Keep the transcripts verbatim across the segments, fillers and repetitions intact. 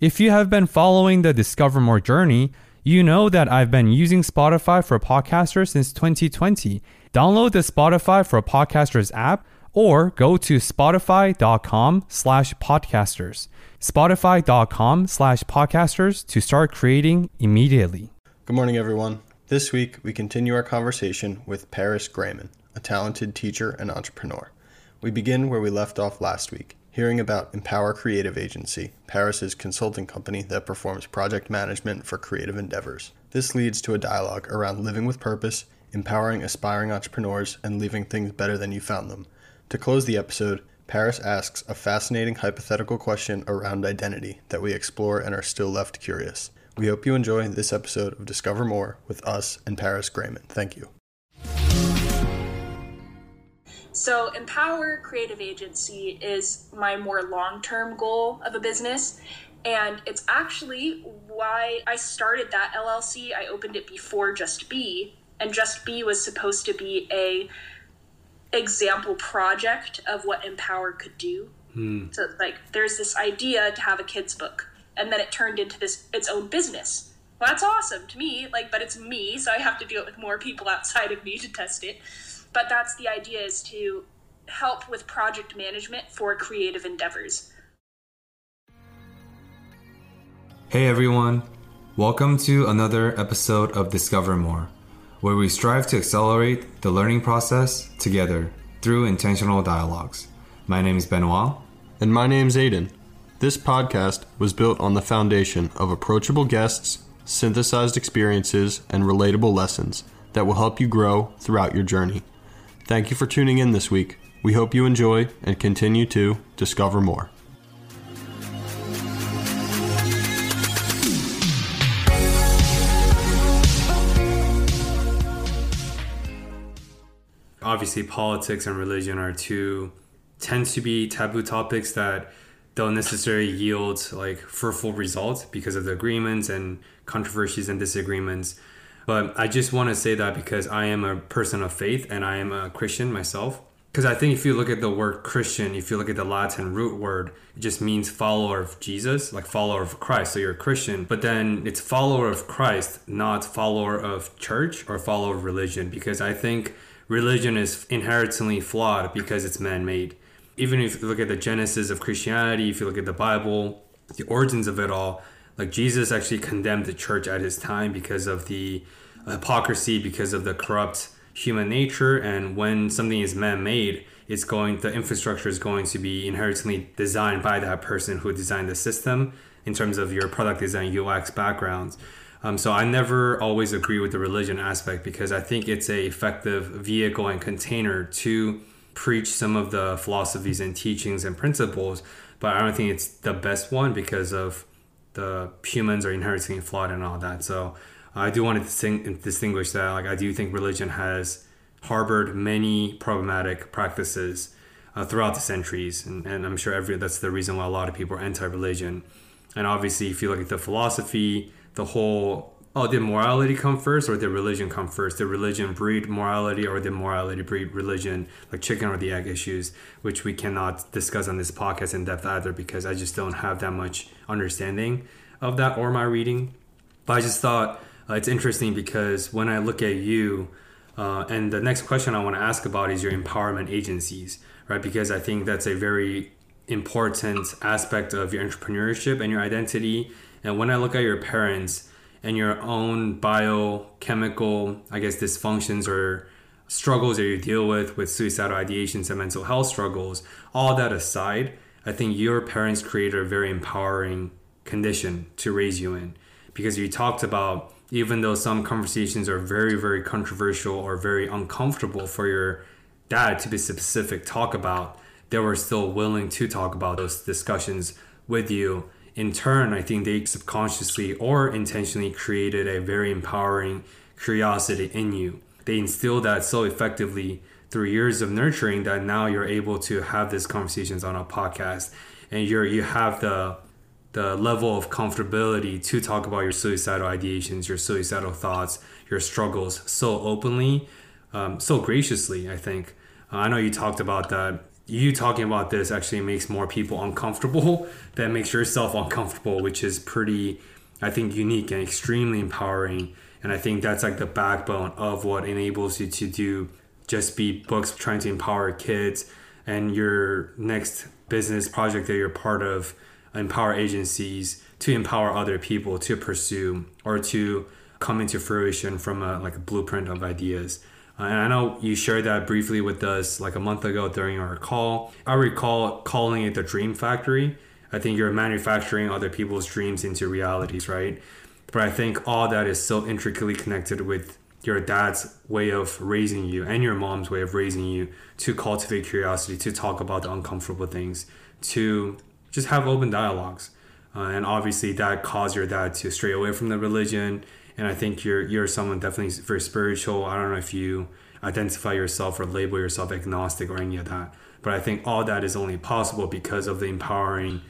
If you have been following the Discover More journey, you know that I've been using Spotify for Podcasters since twenty twenty. Download the Spotify for Podcasters app or go to spotify.com slash podcasters. Spotify.com slash podcasters to start creating immediately. Good morning, everyone. This week, we continue our conversation with Paris Gramann, a talented teacher and entrepreneur. We begin where we left off last week, hearing about Empower Creative Agency, Paris's consulting company that performs project management for creative endeavors. This leads to a dialogue around living with purpose, empowering aspiring entrepreneurs, and leaving things better than you found them. To close the episode, Paris asks a fascinating hypothetical question around identity that we explore and are still left curious. We hope you enjoy this episode of Discover More with us and Paris Gramann. Thank you. So Empower Creative Agency is my more long-term goal of a business, and it's actually why I started that L L C. I opened it before Just Be, and Just Be was supposed to be a example project of what Empower could do. Hmm. So like there's this idea to have a kid's book, and then it turned into this its own business. Well, that's awesome to me, like, but it's me, so I have to do it with more people outside of me to test it. But that's the idea, is to help with project management for creative endeavors. Hey everyone, welcome to another episode of Discover More, where we strive to accelerate the learning process together through intentional dialogues. My name is Benoit. And my name is Aiden. This podcast was built on the foundation of approachable guests, synthesized experiences, and relatable lessons that will help you grow throughout your journey. Thank you for tuning in this week. We hope you enjoy and continue to discover more. Obviously, politics and religion are two, tends to be taboo topics that don't necessarily yield like fruitful results because of the agreements and controversies and disagreements. But I just want to say that because I am a person of faith and I am a Christian myself. Because I think if you look at the word Christian, if you look at the Latin root word, it just means follower of Jesus, like follower of Christ. So you're a Christian, but then it's follower of Christ, not follower of church or follower of religion. Because I think religion is inherently flawed because it's man-made. Even if you look at the genesis of Christianity, if you look at the Bible, the origins of it all, like Jesus actually condemned the church at his time because of the hypocrisy, because of the corrupt human nature. And when something is man-made, it's going, the infrastructure is going to be inherently designed by that person who designed the system in terms of your product design, U X backgrounds. Um, so I never always agree with the religion aspect because I think it's a effective vehicle and container to preach some of the philosophies and teachings and principles, but I don't think it's the best one because of the humans are inherently flawed and all that. So I do want to disting- distinguish that. Like, I do think religion has harbored many problematic practices uh, throughout the centuries. And, and I'm sure every that's the reason why a lot of people are anti-religion. And obviously, if you look at the philosophy, the whole, oh, did morality come first or did religion come first? Did religion breed morality or did morality breed religion? Like chicken or the egg issues, which we cannot discuss on this podcast in depth either because I just don't have that much understanding of that or my reading. But I just thought uh, it's interesting because when I look at you, uh, and the next question I want to ask about is your empowerment agencies, right? Because I think that's a very important aspect of your entrepreneurship and your identity. And when I look at your parents and your own biochemical, I guess, dysfunctions or struggles that you deal with, with suicidal ideations and mental health struggles, all that aside, I think your parents created a very empowering condition to raise you in. Because you talked about, even though some conversations are very, very controversial or very uncomfortable for your dad to be specific, talk about, they were still willing to talk about those discussions with you in turn, I think they subconsciously or intentionally created a very empowering curiosity in you. They instilled that so effectively through years of nurturing that now you're able to have these conversations on a podcast, and you're you have the the level of comfortability to talk about your suicidal ideations, your suicidal thoughts, your struggles so openly, um, so graciously, I think. Uh, I know you talked about that. You talking about this actually makes more people uncomfortable than makes yourself uncomfortable, which is pretty, I think, unique and extremely empowering. And I think that's like the backbone of what enables you to do Just Be Books, trying to empower kids, and your next business project that you're part of, empower agencies to empower other people to pursue or to come into fruition from a like a blueprint of ideas. Uh, and I know you shared that briefly with us like a month ago during our call. I recall calling it the dream factory. I think you're manufacturing other people's dreams into realities, right? But I think all that is so intricately connected with your dad's way of raising you and your mom's way of raising you to cultivate curiosity, to talk about the uncomfortable things, to just have open dialogues. Uh, and obviously that caused your dad to stray away from the religion. And I think you're you're someone definitely very spiritual. I don't know if you identify yourself or label yourself agnostic or any of that. But I think all that is only possible because of the empowering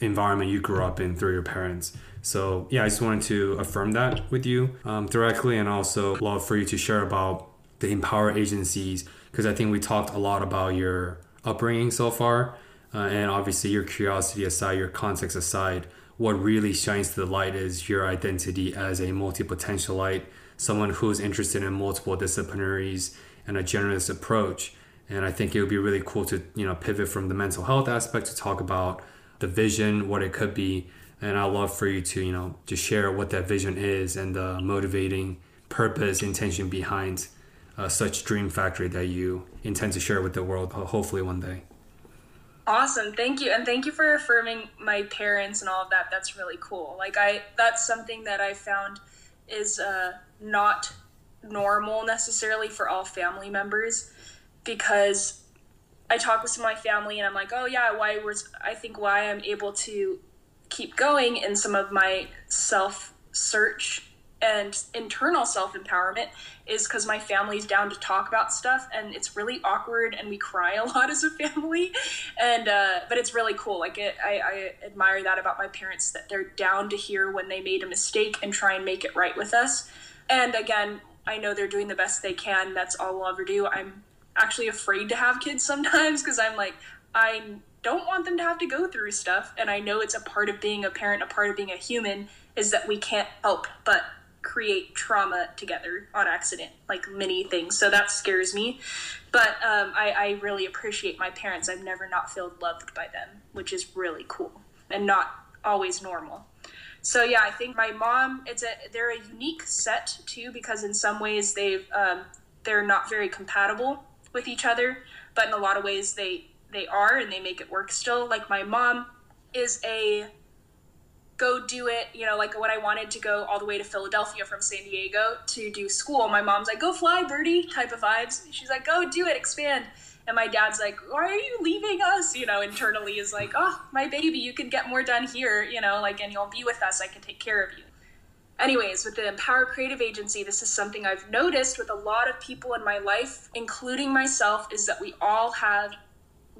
environment you grew up in through your parents. So yeah, I just wanted to affirm that with you um, directly, and also love for you to share about the Empower agencies, because I think we talked a lot about your upbringing so far. Uh, and obviously your curiosity aside, your context aside, what really shines to the light is your identity as a multi-potentialite, someone who's interested in multiple disciplinaries and a generous approach. And I think it would be really cool to, you know, pivot from the mental health aspect to talk about the vision, what it could be. And I'd love for you to, you know, to share what that vision is and the motivating purpose, intention behind uh, such dream factory that you intend to share with the world, uh, hopefully one day. Awesome. Thank you. And thank you for affirming my parents and all of that. That's really cool. Like I, that's something that I found is uh, not normal necessarily for all family members, because I talk with some of my family and I'm like, oh yeah, why was, I think why I'm able to keep going in some of my self search and internal self empowerment is because my family's down to talk about stuff, and it's really awkward and we cry a lot as a family, and uh, but it's really cool. Like it, I, I admire that about my parents, that they're down to hear when they made a mistake and try and make it right with us. And again, I know they're doing the best they can. That's all we'll ever do. I'm actually afraid to have kids sometimes because I'm like, I don't want them to have to go through stuff, and I know it's a part of being a parent, a part of being a human, is that we can't help but create trauma together on accident, like many things. So that scares me. But um, I, I really appreciate my parents. I've never not felt loved by them, which is really cool and not always normal. So yeah, I think my mom, it's a, they're a unique set too, because in some ways they've, um, they're not very compatible with each other, but in a lot of ways they, they are, and they make it work still. Like my mom is a go do it, you know, like when I wanted to go all the way to Philadelphia from San Diego to do school, my mom's like, go fly, birdie, type of vibes. She's like, go do it, expand. And my dad's like, why are you leaving us? You know, internally is like, oh, my baby, you can get more done here, you know, like, and you'll be with us. I can take care of you. Anyways, with the Empower Creative Agency, this is something I've noticed with a lot of people in my life, including myself, is that we all have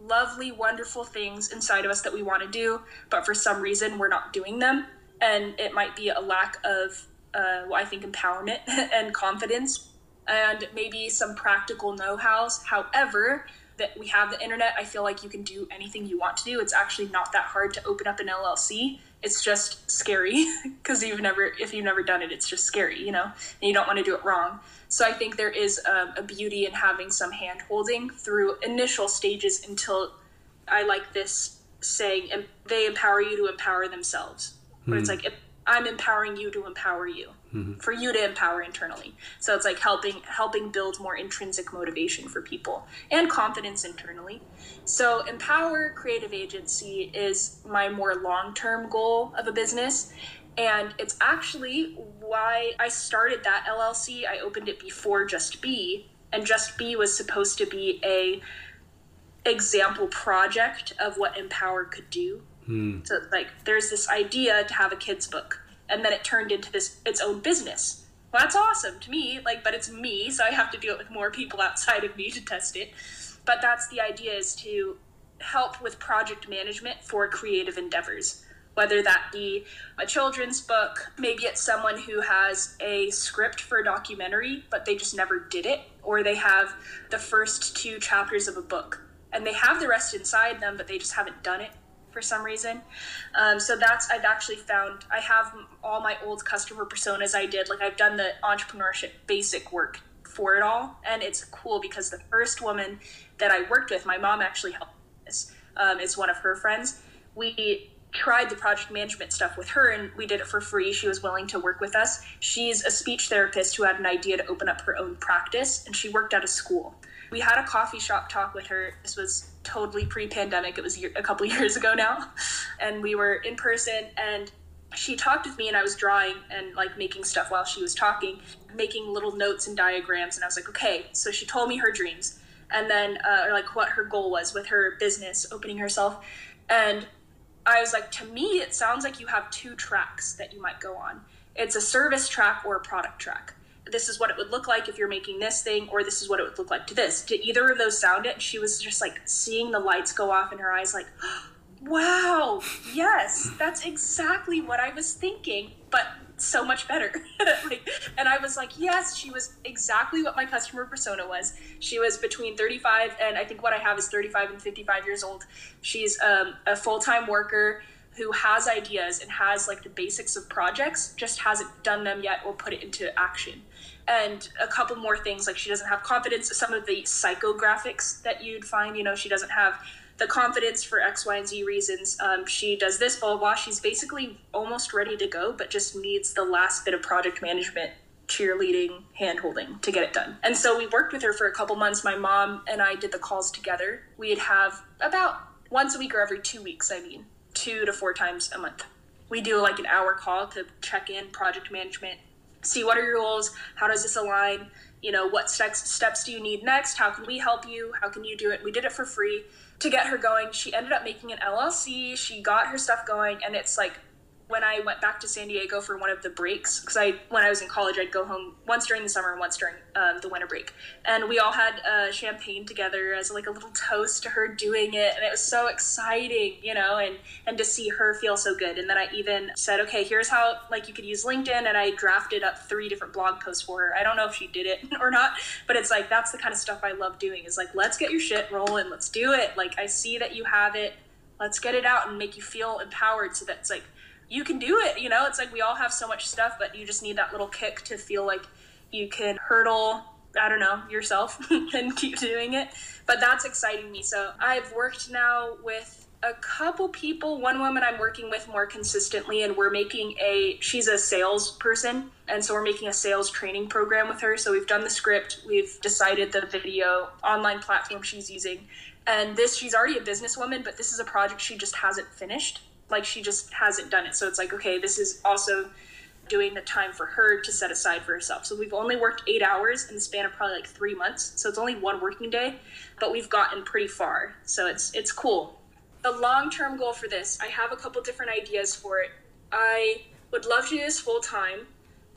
lovely, wonderful things inside of us that we want to do, but for some reason we're not doing them. And it might be a lack of, uh, well, I think empowerment and confidence, and maybe some practical know-hows. However, that we have the internet, I feel like you can do anything you want to do. It's actually not that hard to open up an L L C. It's just scary because you've never, if you've never done it, it's just scary, you know, and you don't want to do it wrong. So I think there is um, a beauty in having some hand holding through initial stages until, I like this saying, and they empower you to empower themselves. But mm. it's like, I'm empowering you to empower you, mm-hmm. for you to empower internally. So it's like helping helping build more intrinsic motivation for people and confidence internally. So Empower Creative Agency is my more long-term goal of a business. And it's actually why I started that L L C. I opened it before Just Be, and Just Be was supposed to be a example project of what Empower could do. Mm. So like there's this idea to have a kid's book, and then it turned into this its own business. Well, that's awesome to me, like, but it's me, so I have to do it with more people outside of me to test it. But that's the idea, is to help with project management for creative endeavors, whether that be a children's book, maybe it's someone who has a script for a documentary, but they just never did it, or they have the first two chapters of a book, and they have the rest inside them, but they just haven't done it for some reason. Um, so that's, I've actually found, I have all my old customer personas I did, like I've done the entrepreneurship basic work for it all, and it's cool because the first woman that I worked with, my mom actually helped this, um, it's one of her friends, we tried the project management stuff with her, and we did it for free. She was willing to work with us. She's a speech therapist who had an idea to open up her own practice, and she worked at a school. We had a coffee shop talk with her. This was totally pre-pandemic. It was year, a couple years ago now. And we were in person, and she talked with me, and I was drawing and like making stuff while she was talking, making little notes and diagrams. And I was like, okay, so she told me her dreams, and then uh, or like what her goal was with her business, opening herself. And I was like, to me, it sounds like you have two tracks that you might go on. It's a service track or a product track. This is what it would look like if you're making this thing, or this is what it would look like to this. Did either of those sound it? And she was just like seeing the lights go off in her eyes, like, wow, yes, that's exactly what I was thinking, but so much better. Like, and I was like, yes, she was exactly what my customer persona was. She was between thirty-five and I think what I have is thirty-five and fifty-five years old. She's um, a full-time worker who has ideas and has like the basics of projects, just hasn't done them yet or put it into action. And a couple more things, like she doesn't have confidence, some of the psychographics that you'd find, you know, she doesn't have the confidence for X, Y, and Z reasons. Um, she does this, blah, blah, blah. She's basically almost ready to go, but just needs the last bit of project management, cheerleading, hand-holding to get it done. And so we worked with her for a couple months. My mom and I did the calls together. We'd have about once a week or every two weeks, I mean, two to four times a month. We do like an hour call to check in project management, see what are your goals, how does this align, you know, what steps, steps do you need next, how can we help you, how can you do it? We did it for free to get her going. She ended up making an L L C. She got her stuff going. And it's like, when I went back to San Diego for one of the breaks, because I, when I was in college, I'd go home once during the summer and once during um, the winter break. And we all had uh, champagne together as like a little toast to her doing it. And it was so exciting, you know, and, and to see her feel so good. And then I even said, okay, here's how like you could use LinkedIn. And I drafted up three different blog posts for her. I don't know if she did it or not, but it's like, that's the kind of stuff I love doing, is like, let's get your shit rolling. Let's do it. Like, I see that you have it. Let's get it out and make you feel empowered. So that's like, you can do it, you know? It's like we all have so much stuff, but you just need that little kick to feel like you can hurdle, I don't know, yourself and keep doing it. But that's exciting me. So I've worked now with a couple people. One woman I'm working with more consistently, and we're making a, she's a sales person, and so we're making a sales training program with her. So we've done the script, we've decided the video online platform she's using. And this, she's already a businesswoman, but this is a project she just hasn't finished. Like, she just hasn't done it. So it's like, okay, this is also doing the time for her to set aside for herself. So we've only worked eight hours in the span of probably like three months. So it's only one working day, but we've gotten pretty far. So it's it's cool. The long-term goal for this, I have a couple different ideas for it. I would love to do this full-time,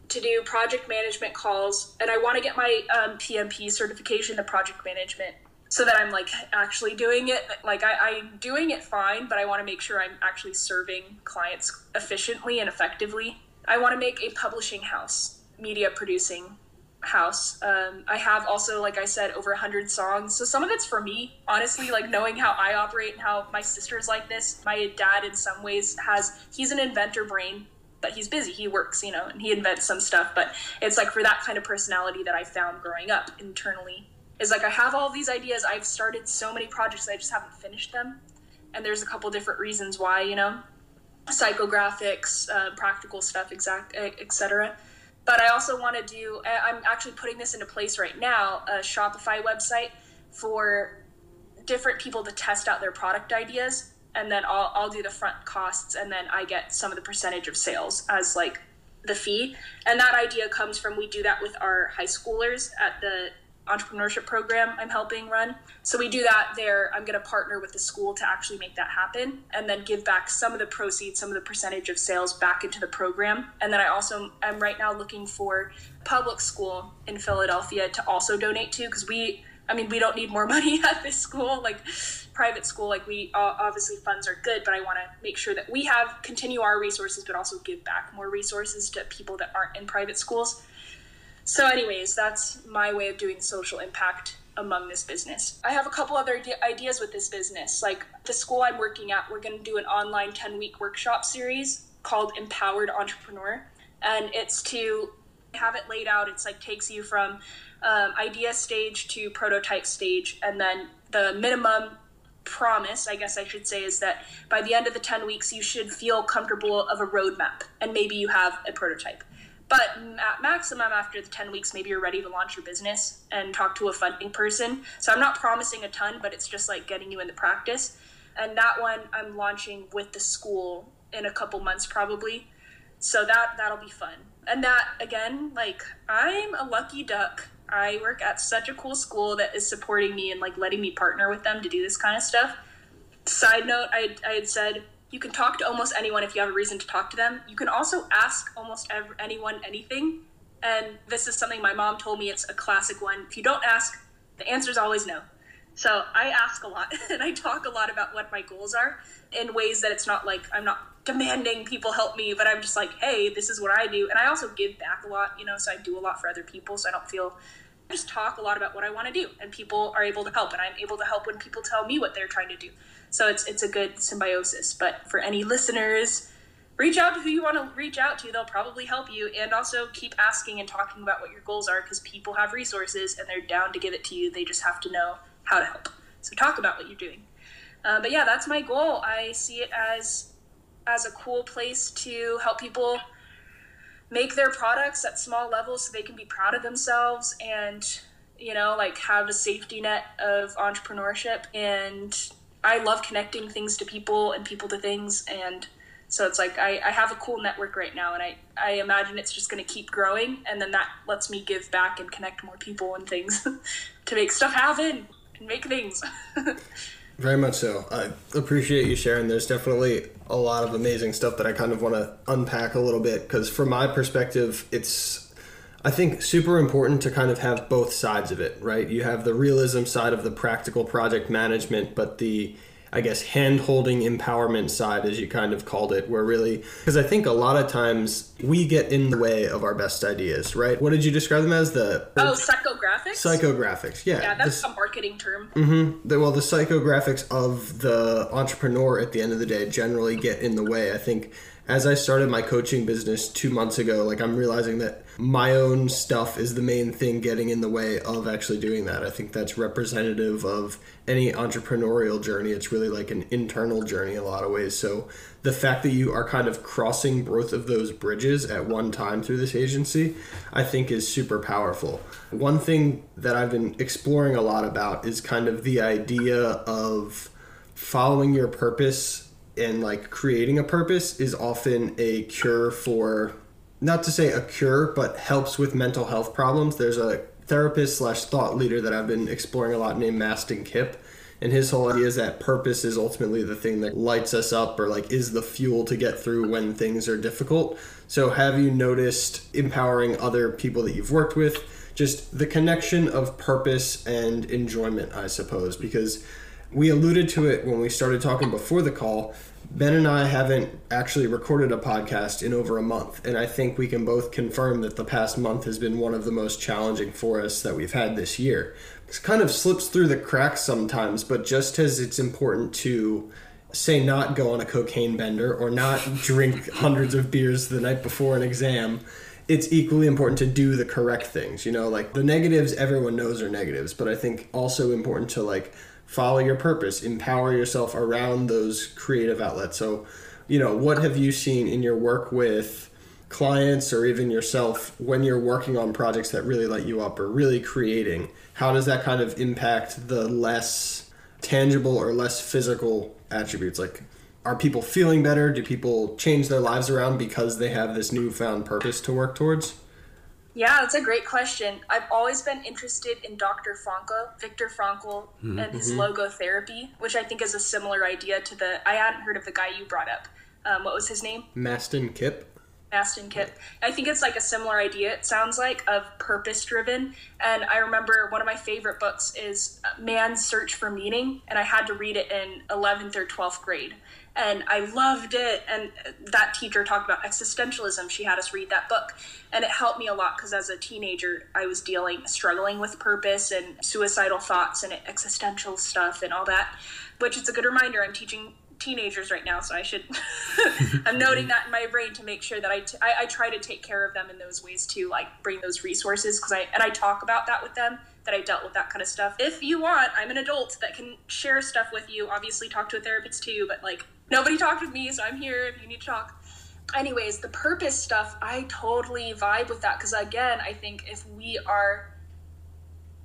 to do project management calls. And I want to get my um, P M P certification, the project management, so that I'm like actually doing it. Like I, I'm doing it fine, but I want to make sure I'm actually serving clients efficiently and effectively. I want to make a publishing house, media producing house. Um, I have also, like I said, over one hundred songs. So some of it's for me, honestly, like knowing how I operate and how my sister's like this. My dad in some ways has, he's an inventor brain, but he's busy. He works, you know, and he invents some stuff. But it's like for that kind of personality that I found growing up internally. Is like I have all these ideas. I've started so many projects, I just haven't finished them. And there's a couple different reasons why, you know, psychographics, uh, practical stuff, exact, et cetera. But I also want to do, I'm actually putting this into place right now, a Shopify website for different people to test out their product ideas. And then I'll, I'll do the front costs. And then I get some of the percentage of sales as like the fee. And that idea comes from, we do that with our high schoolers at the entrepreneurship program I'm helping run. So we do that there. I'm going to partner with the school to actually make that happen and then give back some of the proceeds, some of the percentage of sales back into the program. And then I also am right now looking for public school in Philadelphia to also donate to, because we, I mean, we don't need more money at this school, like private school, like we obviously funds are good, but I want to make sure that we have continue our resources, but also give back more resources to people that aren't in private schools. So anyways, that's my way of doing social impact among this business. I have a couple other ideas with this business. Like the school I'm working at, we're going to do an online ten-week workshop series called Empowered Entrepreneur. And it's to have it laid out. It's like takes you from um, idea stage to prototype stage. And then the minimum promise, I guess I should say, is that by the end of the ten weeks, you should feel comfortable of a roadmap. And maybe you have a prototype. But at maximum, after the ten weeks, maybe you're ready to launch your business and talk to a funding person. So I'm not promising a ton, but it's just like getting you in the practice. And that one I'm launching with the school in a couple months probably. So that, that'll be fun. And that, again, like I'm a lucky duck. I work at such a cool school that is supporting me and like letting me partner with them to do this kind of stuff. Side note, I, I had said, you can talk to almost anyone if you have a reason to talk to them. You can also ask almost ever, anyone anything. And this is something my mom told me. It's a classic one. If you don't ask, the answer is always no. So I ask a lot and I talk a lot about what my goals are in ways that it's not like I'm not demanding people help me, but I'm just like, hey, this is what I do. And I also give back a lot, you know, so I do a lot for other people. So I don't feel, I just talk a lot about what I want to do and people are able to help and I'm able to help when people tell me what they're trying to do. So it's it's a good symbiosis. But for any listeners, reach out to who you want to reach out to. They'll probably help you. And also keep asking and talking about what your goals are, because people have resources and they're down to give it to you. They just have to know how to help. So talk about what you're doing. Uh, but yeah, that's my goal. I see it as as a cool place to help people make their products at small levels so they can be proud of themselves and, you know, like have a safety net of entrepreneurship. And I love connecting things to people and people to things. And so it's like, I, I have a cool network right now and I, I imagine it's just going to keep growing. And then that lets me give back and connect more people and things to make stuff happen and make things. Very much so. I appreciate you sharing. There's definitely a lot of amazing stuff that I kind of want to unpack a little bit. Because from my perspective, it's, I think, super important to kind of have both sides of it, right? You have the realism side of the practical project management, but the, I guess, hand-holding empowerment side, as you kind of called it, where really, because I think a lot of times we get in the way of our best ideas, right? What did you describe them as? The Oh, psychographics? Psychographics, yeah. Yeah, that's the, a marketing term. Mm-hmm. The, well, the psychographics of the entrepreneur at the end of the day generally get in the way. I think as I started my coaching business two months ago, like I'm realizing that my own stuff is the main thing getting in the way of actually doing that. I think that's representative of any entrepreneurial journey. It's really like an internal journey in a lot of ways. So the fact that you are kind of crossing both of those bridges at one time through this agency, I think is super powerful. One thing that I've been exploring a lot about is kind of the idea of following your purpose, and like creating a purpose is often a cure for, not to say a cure, but helps with mental health problems. There's a therapist slash thought leader that I've been exploring a lot named Mastin Kipp. And his whole idea is that purpose is ultimately the thing that lights us up, or like is the fuel to get through when things are difficult. So have you noticed, empowering other people that you've worked with, just the connection of purpose and enjoyment, I suppose, because we alluded to it when we started talking before the call. Ben and I haven't actually recorded a podcast in over a month, and I think we can both confirm that the past month has been one of the most challenging for us that we've had this year. It kind of slips through the cracks sometimes, but just as it's important to say not go on a cocaine bender or not drink hundreds of beers the night before an exam, it's equally important to do the correct things. You know, like the negatives everyone knows are negatives, but I think also important to like follow your purpose, empower yourself around those creative outlets. So, you know, what have you seen in your work with clients or even yourself when you're working on projects that really light you up or really creating? How does that kind of impact the less tangible or less physical attributes? Like, are people feeling better? Do people change their lives around because they have this newfound purpose to work towards? Yeah, that's a great question. I've always been interested in Doctor Frankl, Victor Frankl, mm-hmm. and his logotherapy, which I think is a similar idea to the, I hadn't heard of the guy you brought up. Um, what was his name? Mastin Kipp. Mastin Kipp. I think it's like a similar idea, it sounds like, of purpose-driven. And I remember one of my favorite books is Man's Search for Meaning, and I had to read it in eleventh or twelfth grade. And I loved it, and that teacher talked about existentialism. She had us read that book, and it helped me a lot because as a teenager, I was dealing, struggling with purpose and suicidal thoughts and existential stuff and all that, which it's a good reminder. I'm teaching teenagers right now, so I should I'm noting that in my brain to make sure that I, t- I I try to take care of them in those ways to like bring those resources, because I and I talk about that with them, that I dealt with that kind of stuff. If you want, I'm an adult that can share stuff with you. Obviously talk to a therapist too, but like nobody talked with me, so I'm here if you need to talk. Anyways, the purpose stuff, I totally vibe with that, because again, I think if we are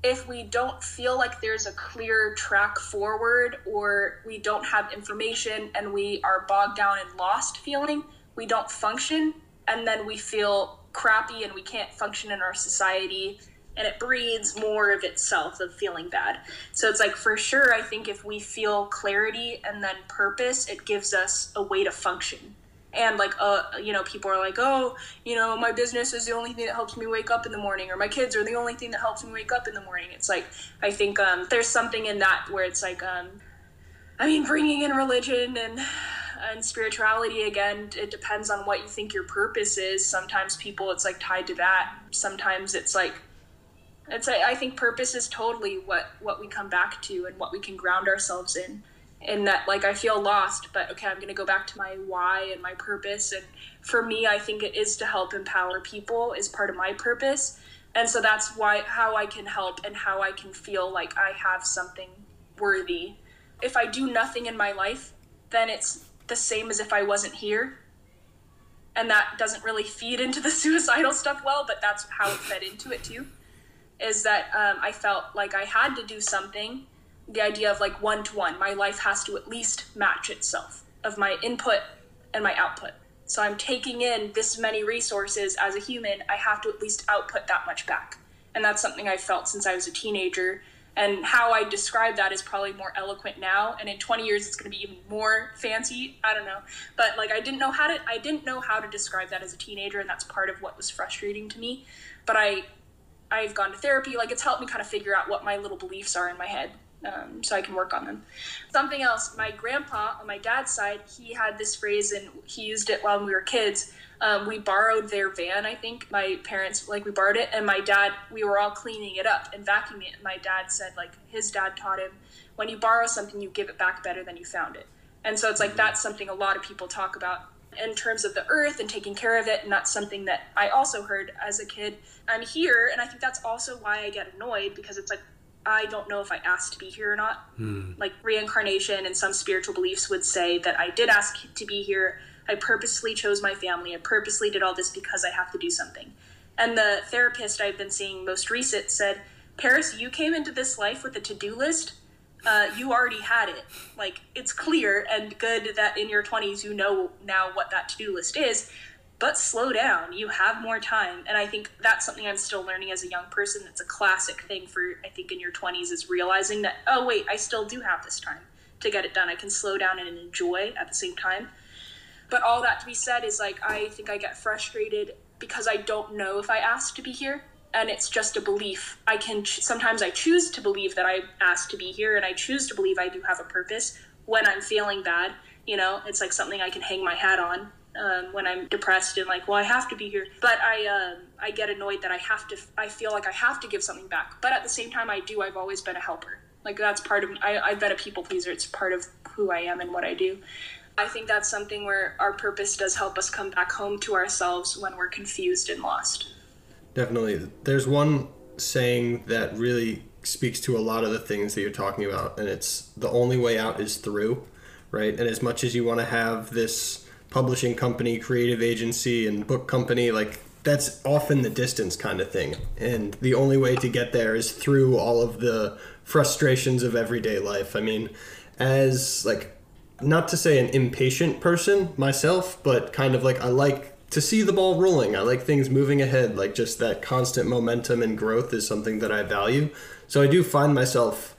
if we don't feel like there's a clear track forward, or we don't have information and we are bogged down and lost feeling, we don't function, and then we feel crappy and we can't function in our society, and it breeds more of itself of feeling bad. So it's like, for sure, I think if we feel clarity and then purpose, it gives us a way to function. And like, uh, you know, people are like, oh, you know, my business is the only thing that helps me wake up in the morning, or my kids are the only thing that helps me wake up in the morning. It's like, I think um, there's something in that where it's like, um, I mean, bringing in religion and and spirituality again, it depends on what you think your purpose is. Sometimes people, it's like tied to that. Sometimes it's like, it's like, I think purpose is totally what, what we come back to and what we can ground ourselves in. And that, like, I feel lost, but okay, I'm going to go back to my why and my purpose. And for me, I think it is to help empower people is part of my purpose. And so that's why, how I can help and how I can feel like I have something worthy. If I do nothing in my life, then it's the same as if I wasn't here. And that doesn't really feed into the suicidal stuff well, but that's how it fed into it too, is that um, I felt like I had to do something. The idea of like one-to-one, my life has to at least match itself of my input and my output. So I'm taking in this many resources as a human, I have to at least output that much back. And that's something I felt since I was a teenager. And how I describe that is probably more eloquent now. And in twenty years, it's going to be even more fancy. I don't know. But like, I didn't know how to, I didn't know how to describe that as a teenager. And that's part of what was frustrating to me. But I, I've gone to therapy. Like, it's helped me kind of figure out what my little beliefs are in my head. Um, so I can work on them. Something else, my grandpa on my dad's side, he had this phrase and he used it while we were kids. Um, we borrowed their van, I think. My parents, like, we borrowed it, and my dad, we were all cleaning it up and vacuuming it. And my dad said, like, his dad taught him, when you borrow something, you give it back better than you found it. And so it's like, that's something a lot of people talk about in terms of the earth and taking care of it. And that's something that I also heard as a kid. I'm here, and I think that's also why I get annoyed, because it's like, I don't know if I asked to be here or not. Hmm. Like reincarnation and some spiritual beliefs would say that I did ask to be here. I purposely chose my family. I purposely did all this because I have to do something. And the therapist I've been seeing most recent said, Paris, you came into this life with a to-do list. Uh, you already had it. Like, it's clear and good that in your twenties, you know now what that to-do list is, but slow down, you have more time. And I think that's something I'm still learning as a young person. That's a classic thing for, I think, in your twenties, is realizing that, oh wait, I still do have this time to get it done. I can slow down and enjoy at the same time. But all that to be said is, like, I think I get frustrated because I don't know if I asked to be here. And it's just a belief. I can, sometimes I choose to believe that I asked to be here, and I choose to believe I do have a purpose when I'm feeling bad. You know, it's like something I can hang my hat on. Um, when I'm depressed and like, well, I have to be here, but I, um, I get annoyed that I have to, I feel like I have to give something back. But at the same time, I do, I've always been a helper. Like, that's part of, I, I've been a people pleaser. It's part of who I am and what I do. I think that's something where our purpose does help us come back home to ourselves when we're confused and lost. Definitely. There's one saying that really speaks to a lot of the things that you're talking about, and it's the only way out is through, right? And as much as you want to have this publishing company, creative agency, and book company, like, that's often the distance kind of thing. And the only way to get there is through all of the frustrations of everyday life. I mean, as like, not to say an impatient person myself, but kind of like, I like to see the ball rolling. I like things moving ahead, like just that constant momentum and growth is something that I value. So I do find myself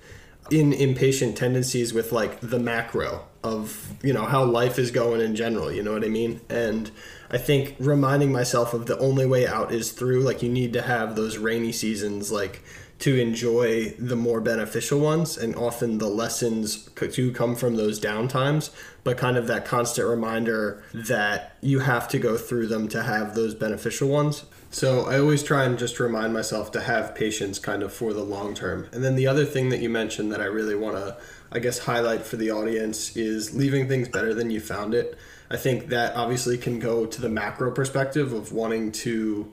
in impatient tendencies with like the macro of, you know, how life is going in general, you know what I mean? And I think reminding myself of the only way out is through, like you need to have those rainy seasons, like to enjoy the more beneficial ones, and often the lessons do come from those downtimes, but kind of that constant reminder that you have to go through them to have those beneficial ones. So I always try and just remind myself to have patience kind of for the long term. And then the other thing that you mentioned that I really want to, I guess, highlight for the audience is leaving things better than you found it. I think that obviously can go to the macro perspective of wanting to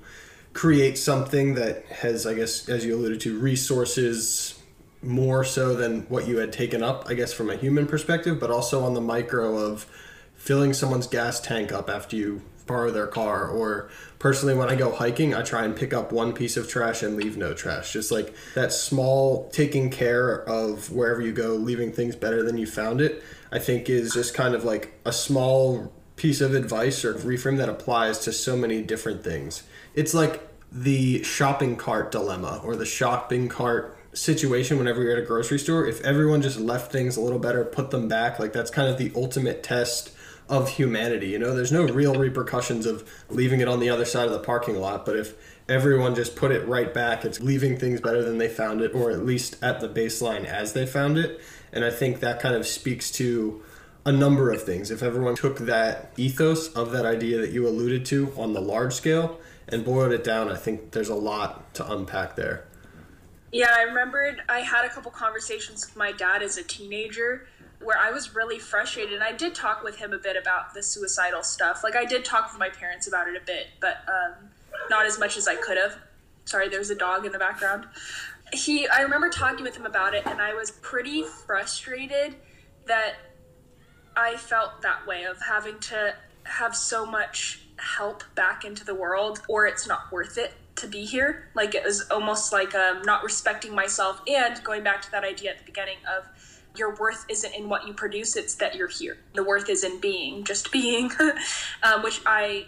create something that has, I guess, as you alluded to, resources more so than what you had taken up, I guess, from a human perspective, but also on the micro of filling someone's gas tank up after you borrow their car. Or personally, when I go hiking, I try and pick up one piece of trash and leave no trash. Just like that small taking care of wherever you go, leaving things better than you found it, I think is just kind of like a small piece of advice or reframe that applies to so many different things. It's like the shopping cart dilemma or the shopping cart situation whenever you're at a grocery store. If everyone just left things a little better, put them back, like that's kind of the ultimate test of humanity. You know, there's no real repercussions of leaving it on the other side of the parking lot, but if everyone just put it right back, it's leaving things better than they found it, or at least at the baseline as they found it. And I think that kind of speaks to a number of things. If everyone took that ethos of that idea that you alluded to on the large scale and boiled it down, I think there's a lot to unpack there. Yeah, I remembered I had a couple conversations with my dad as a teenager where I was really frustrated. And I did talk with him a bit about the suicidal stuff. Like I did talk with my parents about it a bit, but um, not as much as I could have. Sorry, there's a dog in the background. He, I remember talking with him about it, and I was pretty frustrated that I felt that way of having to have so much help back into the world, or it's not worth it to be here. Like it was almost like um, not respecting myself, and going back to that idea at the beginning of your worth isn't in what you produce, it's that you're here. The worth is in being, just being, um, which I,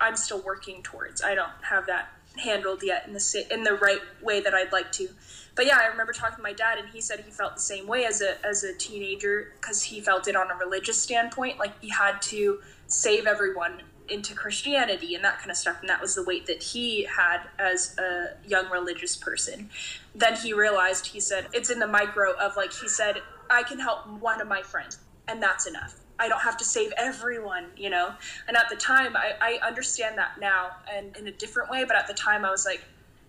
I'm still working towards. I don't have that handled yet in the in the right way that I'd like to. But yeah, I remember talking to my dad, and he said he felt the same way as a as a teenager, because he felt it on a religious standpoint, like he had to save everyone into Christianity and that kind of stuff, and that was the weight that he had as a young religious person. Then he realized, he said, it's in the micro of, like, he said, I can help one of my friends, and that's enough. I don't have to save everyone, you know? And at the time, I, I understand that now and in a different way, but at the time I was like,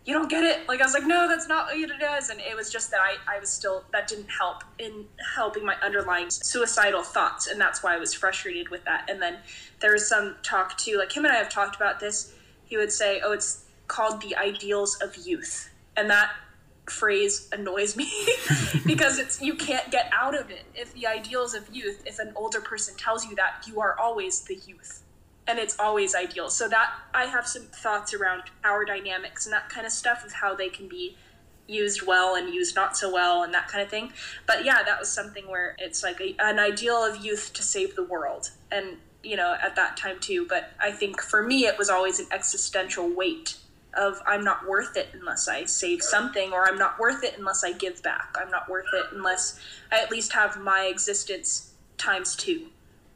you don't get it. Like, I was like, no, that's not what it is. And it was just that I, I was still, that didn't help in helping my underlying suicidal thoughts. And that's why I was frustrated with that. And then there was some talk too, like him and I have talked about this. He would say, oh, it's called the ideals of youth. And that phrase annoys me because it's, you can't get out of it. If the ideals of youth, if an older person tells you that, you are always the youth. And it's always ideal. So that, I have some thoughts around power dynamics and that kind of stuff, of how they can be used well and used not so well and that kind of thing. But yeah, that was something where it's like a, an ideal of youth to save the world. And, you know, at that time too. But I think for me, it was always an existential weight of I'm not worth it unless I save something, or I'm not worth it unless I give back. I'm not worth it unless I at least have my existence times two.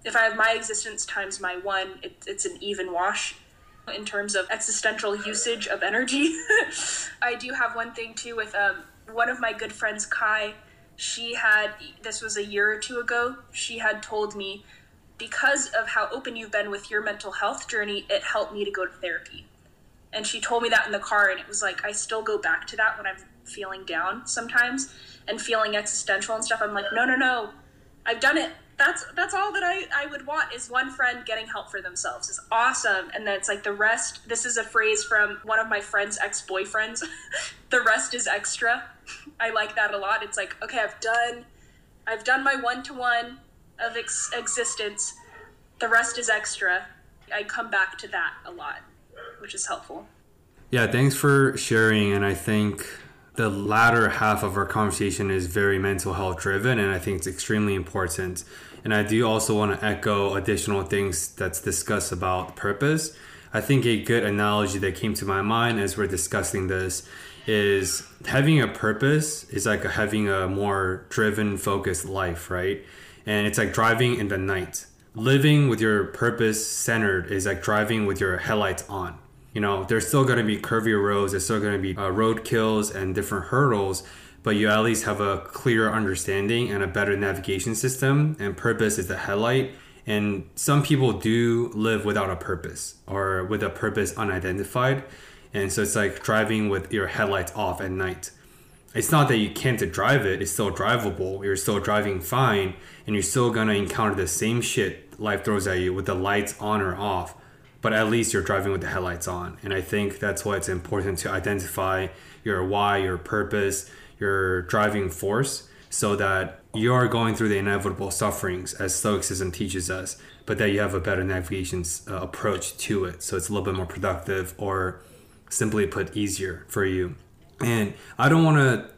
If I have my existence times my one, it, it's an even wash in terms of existential usage of energy. I do have one thing too with um, one of my good friends, Kai. She had, this was a year or two ago, she had told me, because of how open you've been with your mental health journey, it helped me to go to therapy. And she told me that in the car, and it was like, I still go back to that when I'm feeling down sometimes and feeling existential and stuff. I'm like, no, no, no, I've done it. That's that's all that I, I would want is one friend getting help for themselves. It's awesome. And then it's like the rest, this is a phrase from one of my friend's ex-boyfriends, the rest is extra. I like that a lot. It's like, okay, I've done I've done my one-to-one of ex- existence. The rest is extra. I come back to that a lot, which is helpful. Yeah, thanks for sharing. And I think the latter half of our conversation is very mental health driven, and I think it's extremely important. And I do also want to echo additional things that's discussed about purpose. I think a good analogy that came to my mind as we're discussing this is having a purpose is like having a more driven, focused life, right? And it's like driving in the night. Living with your purpose centered is like driving with your headlights on. You know, there's still going to be curvier roads, there's still going to be uh, road kills and different hurdles, but you at least have a clearer understanding and a better navigation system, and purpose is the headlight. And some people do live without a purpose or with a purpose unidentified. And so it's like driving with your headlights off at night. It's not that you can't drive it. It's still drivable. You're still driving fine. And you're still going to encounter the same shit life throws at you with the lights on or off. But at least you're driving with the headlights on. And I think that's why it's important to identify your why, your purpose, your driving force, so that you are going through the inevitable sufferings as Stoicism teaches us, but that you have a better navigation uh, approach to it. So it's a little bit more productive, or simply put, easier for you. And I don't want to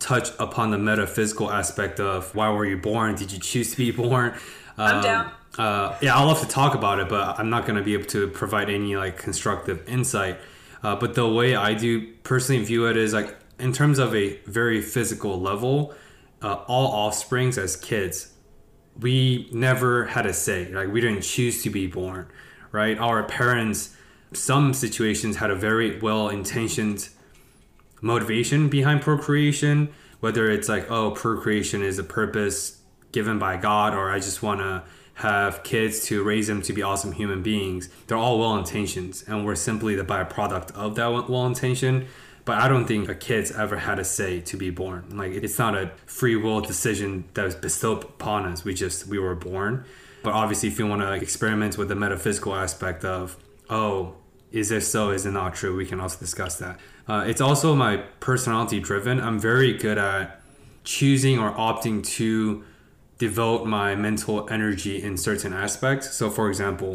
touch upon the metaphysical aspect of why were you born? Did you choose to be born? Um, I'm down. Uh, yeah, I'll love to talk about it, but I'm not going to be able to provide any like constructive insight. Uh, but the way I do personally view it is like in terms of a very physical level, Uh, all offsprings as kids, we never had a say. Like, we didn't choose to be born, right? Our parents, some situations, had a very well-intentioned motivation behind procreation, whether it's like, oh, procreation is a purpose given by God, or I just want to have kids to raise them to be awesome human beings. They're all well-intentioned, and we're simply the byproduct of that well-intention. But I don't think a kid's ever had a say to be born. Like, it's not a free will decision that was bestowed upon us. We just, we were born. But obviously, if you want to like, experiment with the metaphysical aspect of, oh, is this so? Is it not true? We can also discuss that. Uh, it's also my personality driven. I'm very good at choosing or opting to devote my mental energy in certain aspects. So, for example,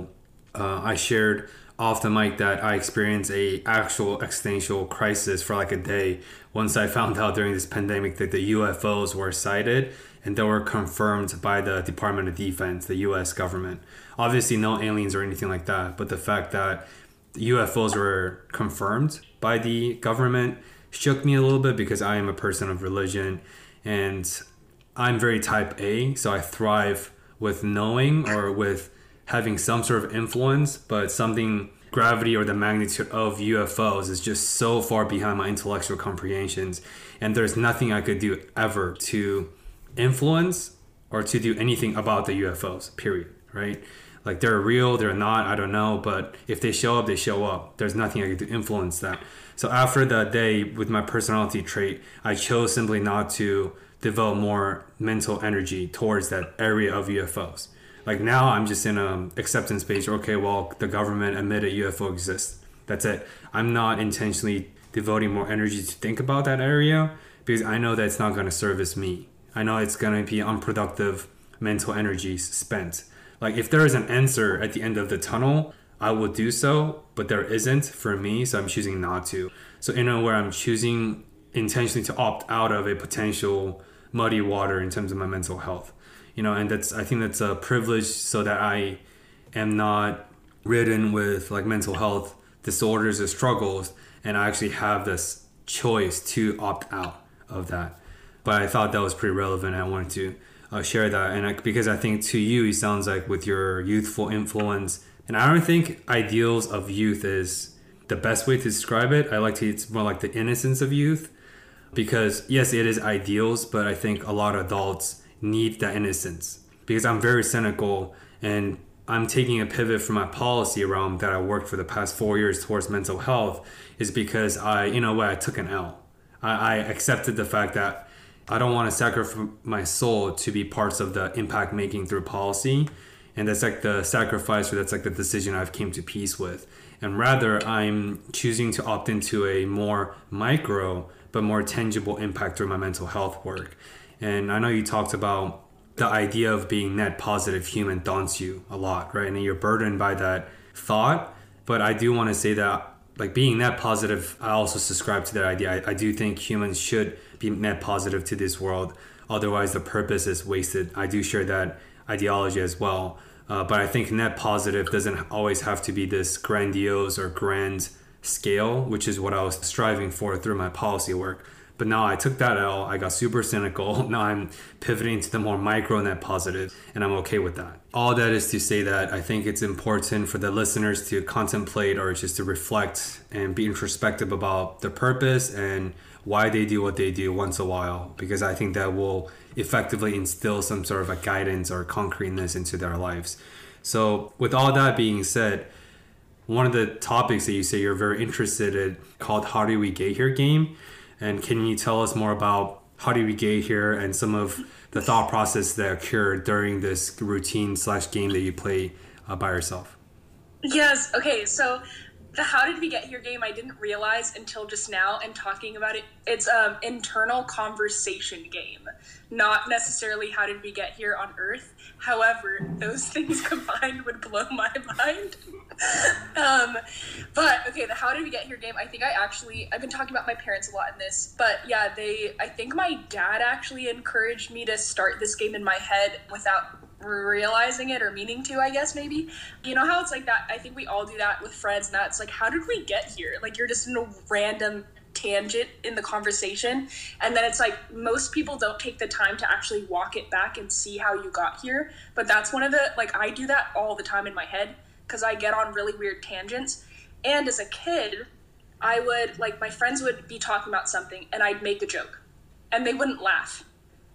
uh, I shared off the mic that I experienced a actual existential crisis for like a day once I found out during this pandemic that the U F Os were sighted and they were confirmed by the Department of Defense, the U S government. Obviously no aliens or anything like that, but the fact that U F Os were confirmed by the government shook me a little bit because I am a person of religion and I'm very type A, so I thrive with knowing or with having some sort of influence, but something, gravity or the magnitude of U F Os is just so far behind my intellectual comprehensions. And there's nothing I could do ever to influence or to do anything about the U F Os, period, right? Like, they're real, they're not, I don't know, but if they show up, they show up. There's nothing I could do to influence that. So after that day with my personality trait, I chose simply not to devote more mental energy towards that area of U F Os. Like, now I'm just in an acceptance page. Okay, well, the government admitted U F O exists. That's it. I'm not intentionally devoting more energy to think about that area because I know that it's not going to service me. I know it's going to be unproductive mental energy spent. Like, if there is an answer at the end of the tunnel, I will do so, but there isn't for me, so I'm choosing not to. So in a way, I'm choosing intentionally to opt out of a potential muddy water in terms of my mental health. You know, and that's, I think that's a privilege so that I am not ridden with like mental health disorders or struggles, and I actually have this choice to opt out of that. But I thought that was pretty relevant. I wanted to uh, share that. And I, because I think to you, it sounds like with your youthful influence, and I don't think ideals of youth is the best way to describe it. I like to, it's more like the innocence of youth, because yes, it is ideals, but I think a lot of adults need that innocence, because I'm very cynical and I'm taking a pivot from my policy realm that I worked for the past four years towards mental health is because I, in a way, I took an L. I, I accepted the fact that I don't want to sacrifice my soul to be parts of the impact making through policy. And that's like the sacrifice, or that's like the decision I've came to peace with. And rather, I'm choosing to opt into a more micro, but more tangible impact through my mental health work. And I know you talked about the idea of being net positive human daunts you a lot, right? And you're burdened by that thought. But I do want to say that like being net positive, I also subscribe to that idea. I, I do think humans should be net positive to this world. Otherwise, the purpose is wasted. I do share that ideology as well. Uh, but I think net positive doesn't always have to be this grandiose or grand scale, which is what I was striving for through my policy work. But now I took that L, I got super cynical. Now I'm pivoting to the more micro net positive, and I'm okay with that. All that is to say that I think it's important for the listeners to contemplate or just to reflect and be introspective about their purpose and why they do what they do once a while, because I think that will effectively instill some sort of a guidance or concreteness into their lives. So with all that being said, one of the topics that you say you're very interested in called How Do We Get Here game. And can you tell us more about how did we get here and some of the thought process that occurred during this routine slash game that you play uh, by yourself? Yes. Okay. So the How Did We Get Here game, I didn't realize until just now and talking about it. It's an internal conversation game, not necessarily how did we get here on Earth. However, those things combined would blow my mind. um, but okay, the How Did We Get Here game, I think I actually, I've been talking about my parents a lot in this, but yeah, they, I think my dad actually encouraged me to start this game in my head without realizing it or meaning to, I guess, maybe. You know how it's like that? I think we all do that with friends, and that's like, how did we get here? Like, you're just in a random tangent in the conversation, and then it's like most people don't take the time to actually walk it back and see how you got here. But that's one of the, like, I do that all the time in my head because I get on really weird tangents. And as a kid, I would, like, my friends would be talking about something and I'd make a joke and they wouldn't laugh.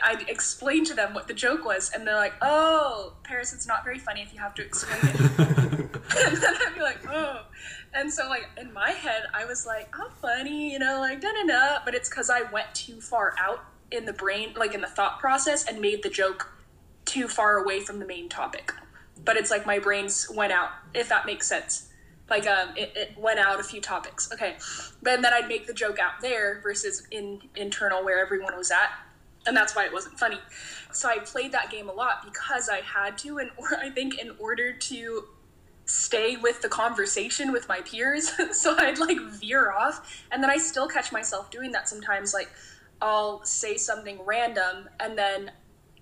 I'd explain to them what the joke was and they're like, oh, Paris, it's not very funny if you have to explain it. And then I'd be like, oh. And so, like, in my head, I was like, how funny, you know, like, da-da-da. But it's because I went too far out in the brain, like, in the thought process, and made the joke too far away from the main topic. But it's like my brains went out, if that makes sense. Like, um, it, it went out a few topics. Okay. But then I'd make the joke out there versus in internal where everyone was at. And that's why it wasn't funny. So I played that game a lot because I had to, and or I think in order to stay with the conversation with my peers. So I'd like veer off, and then I still catch myself doing that sometimes. Like, I'll say something random, and then,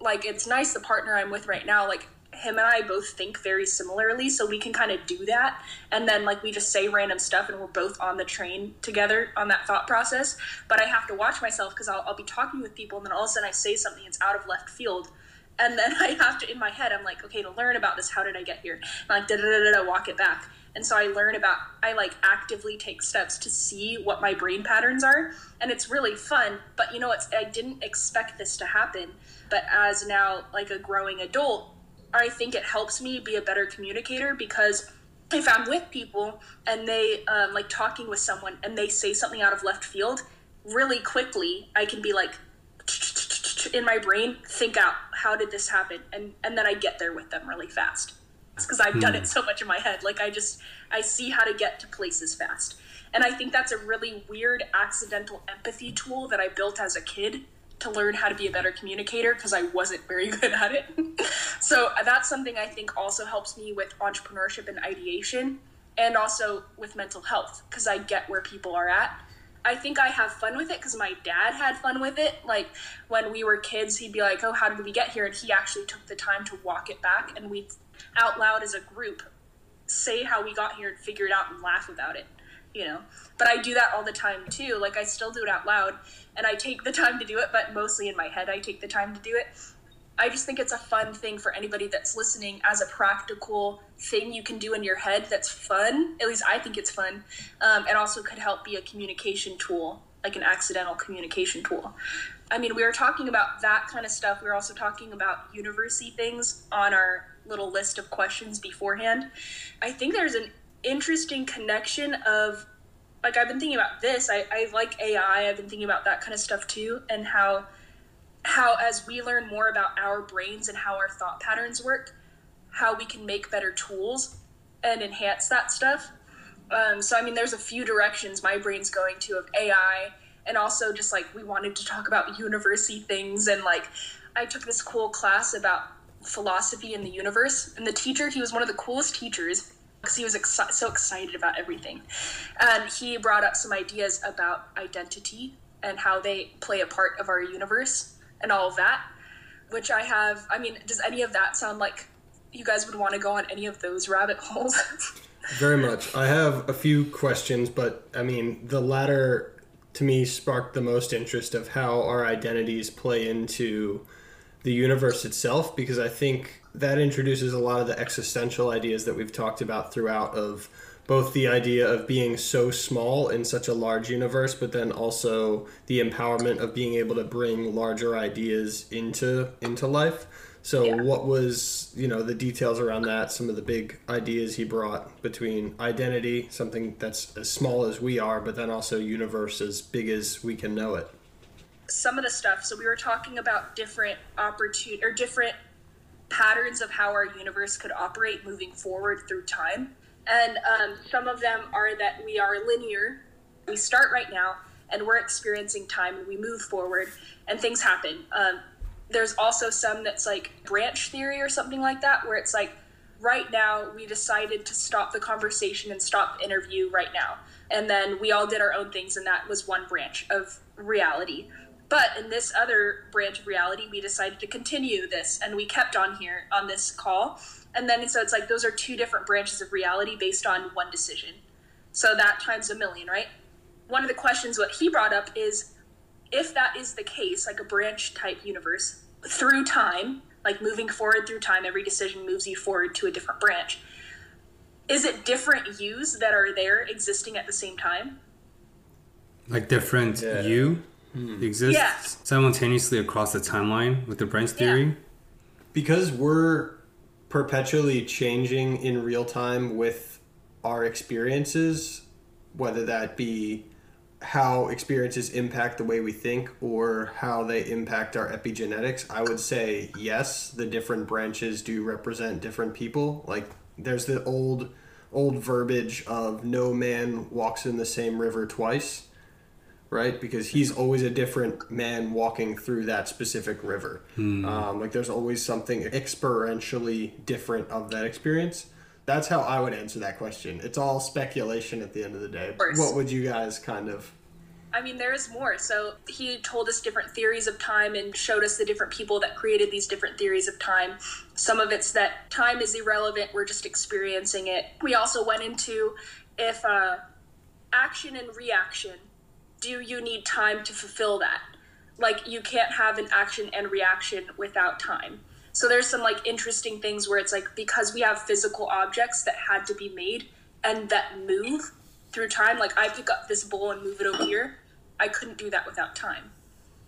like, it's nice, the partner I'm with right now, like, him and I both think very similarly, so we can kind of do that, and then, like, we just say random stuff and we're both on the train together on that thought process. But I have to watch myself because I'll, I'll be talking with people, and then all of a sudden I say something that's out of left field. And then I have to, in my head, I'm like, okay, to learn about this, how did I get here? I'm like, da da da da, walk it back. And so I learn about, I like actively take steps to see what my brain patterns are. And it's really fun. But you know, it's, I didn't expect this to happen. But as now, like, a growing adult, I think it helps me be a better communicator, because if I'm with people and they, um, like, talking with someone and they say something out of left field, really quickly, I can be like, in my brain, think out, how did this happen? And and then I get there with them really fast. It's because I've done it so much in my head. Like, I just, I see how to get to places fast. And I think that's a really weird accidental empathy tool that I built as a kid to learn how to be a better communicator, because I wasn't very good at it. So that's something I think also helps me with entrepreneurship and ideation, and also with mental health, because I get where people are at. I think I have fun with it because my dad had fun with it. Like, when we were kids, he'd be like, oh, how did we get here? And he actually took the time to walk it back, and we'd out loud as a group say how we got here and figure it out and laugh about it, you know? But I do that all the time too. Like, I still do it out loud, and I take the time to do it, but mostly in my head I take the time to do it. I just think it's a fun thing for anybody that's listening, as a practical thing you can do in your head that's fun. At least I think it's fun. Um, and also could help be a communication tool, like an accidental communication tool. I mean, we were talking about that kind of stuff. We were also talking about university things on our little list of questions beforehand. I think there's an interesting connection of, like, I've been thinking about this. I, I like A I. I've been thinking about that kind of stuff too, and how... how as we learn more about our brains and how our thought patterns work, how we can make better tools and enhance that stuff. Um, so, I mean, there's a few directions my brain's going to of A I, and also just, like, we wanted to talk about university things. And, like, I took this cool class about philosophy in the universe, and the teacher, he was one of the coolest teachers. because he was exci- so excited about everything. And he brought up some ideas about identity and how they play a part of our universe and all of that, which I have, I mean, does any of that sound like you guys would want to go on any of those rabbit holes? Very much. I have a few questions, but I mean, the latter to me sparked the most interest of how our identities play into the universe itself, because I think that introduces a lot of the existential ideas that we've talked about throughout, of both the idea of being so small in such a large universe, but then also the empowerment of being able to bring larger ideas into into life. So yeah. What was, you know, the details around that, some of the big ideas he brought between identity, something that's as small as we are, but then also universe as big as we can know it? Some of the stuff. So we were talking about different opportun- or different patterns of how our universe could operate moving forward through time. And um, some of them are that we are linear. We start right now and we're experiencing time and we move forward and things happen. Um, There's also some that's like branch theory or something like that, where it's like, right now we decided to stop the conversation and stop the interview right now. And then we all did our own things, and that was one branch of reality. But in this other branch of reality, we decided to continue this, and we kept on here on this call. And then so it's like, those are two different branches of reality based on one decision. So that times a million, right? One of the questions what he brought up is, if that is the case, like a branch type universe, through time, like moving forward through time, every decision moves you forward to a different branch. Is it different yous that are there existing at the same time? Like different yeah. you hmm. exists yeah. simultaneously across the timeline with the branch theory? Yeah. Because we're perpetually changing in real time with our experiences, whether that be how experiences impact the way we think or how they impact our epigenetics, I would say yes, the different branches do represent different people. Like there's the old old verbiage of no man walks in the same river twice, right? Because he's always a different man walking through that specific river. Hmm. Um, like there's always something experientially different of that experience. That's how I would answer that question. It's all speculation at the end of the day. Of what would you guys kind of... I mean, there is more. So he told us different theories of time and showed us the different people that created these different theories of time. Some of it's that time is irrelevant. We're just experiencing it. We also went into if uh, action and reaction, do you need time to fulfill that? Like you can't have an action and reaction without time. So there's some like interesting things where it's like, because we have physical objects that had to be made and that move through time, like I pick up this bowl and move it over here, I couldn't do that without time.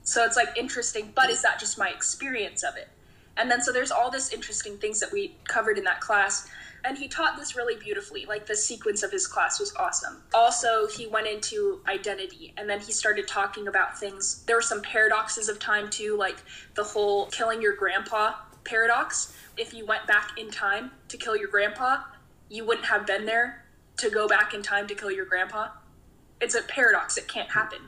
So it's like interesting, but is that just my experience of it? And then so there's all this interesting things that we covered in that class, and he taught this really beautifully. Like the sequence of his class was awesome. Also, he went into identity, and then he started talking about things. There were some paradoxes of time too, like the whole killing your grandpa paradox. If you went back in time to kill your grandpa, you wouldn't have been there to go back in time to kill your grandpa. It's a paradox. It can't happen.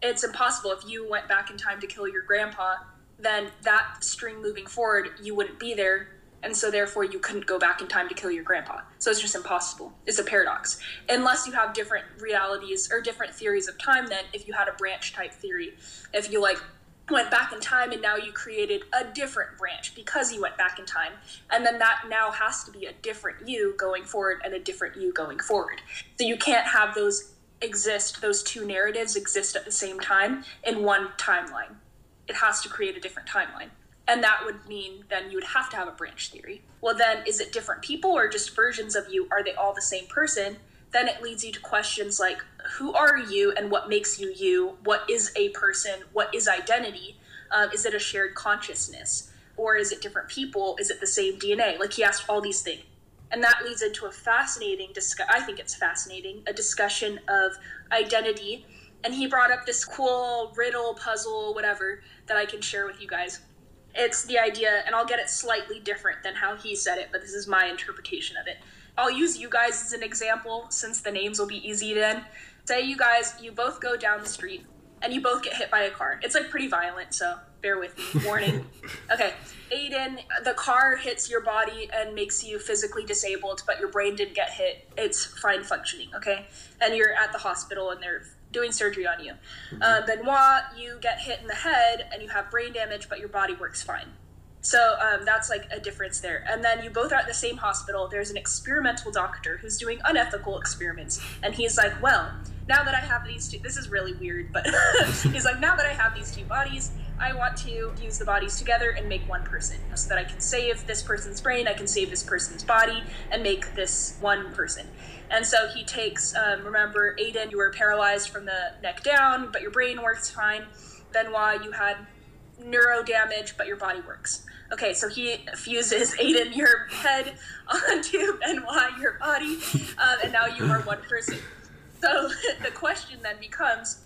It's impossible. If you went back in time to kill your grandpa, then that string moving forward, you wouldn't be there, and so therefore you couldn't go back in time to kill your grandpa. So it's just impossible. It's a paradox. Unless you have different realities or different theories of time, then if you had a branch type theory, if you like went back in time and now you created a different branch because you went back in time, and then that now has to be a different you going forward and a different you going forward. So you can't have those exist, those two narratives exist at the same time in one timeline. It has to create a different timeline. And that would mean then you would have to have a branch theory. Well, then is it different people or just versions of you? Are they all the same person? Then it leads you to questions like, who are you and what makes you you? What is a person? What is identity? Um, is it a shared consciousness? Or is it different people? Is it the same D N A? Like he asked all these things. And that leads into a fascinating, discu- I think it's fascinating, a discussion of identity. And he brought up this cool riddle, puzzle, whatever, that I can share with you guys. It's the idea, and I'll get it slightly different than how he said it, but this is my interpretation of it. I'll use you guys as an example, since the names will be easy then. Say you guys, you both go down the street, and you both get hit by a car. It's like pretty violent, so bear with me. Warning. Okay. Aiden, the car hits your body and makes you physically disabled, but your brain didn't get hit. It's fine functioning, okay? And you're at the hospital and they're doing surgery on you. Uh, Benoit, you get hit in the head and you have brain damage, but your body works fine. So um, that's like a difference there. And then you both are at the same hospital. There's an experimental doctor who's doing unethical experiments. And he's like, well, now that I have these two, this is really weird, but he's like, now that I have these two bodies, I want to fuse the bodies together and make one person so that I can save this person's brain, I can save this person's body, and make this one person. And so he takes, um, remember, Aiden, you were paralyzed from the neck down, but your brain works fine. Benoit, you had neuro damage, but your body works. Okay, so he fuses Aiden, your head, onto Benoit, your body, um, and now you are one person. So the question then becomes,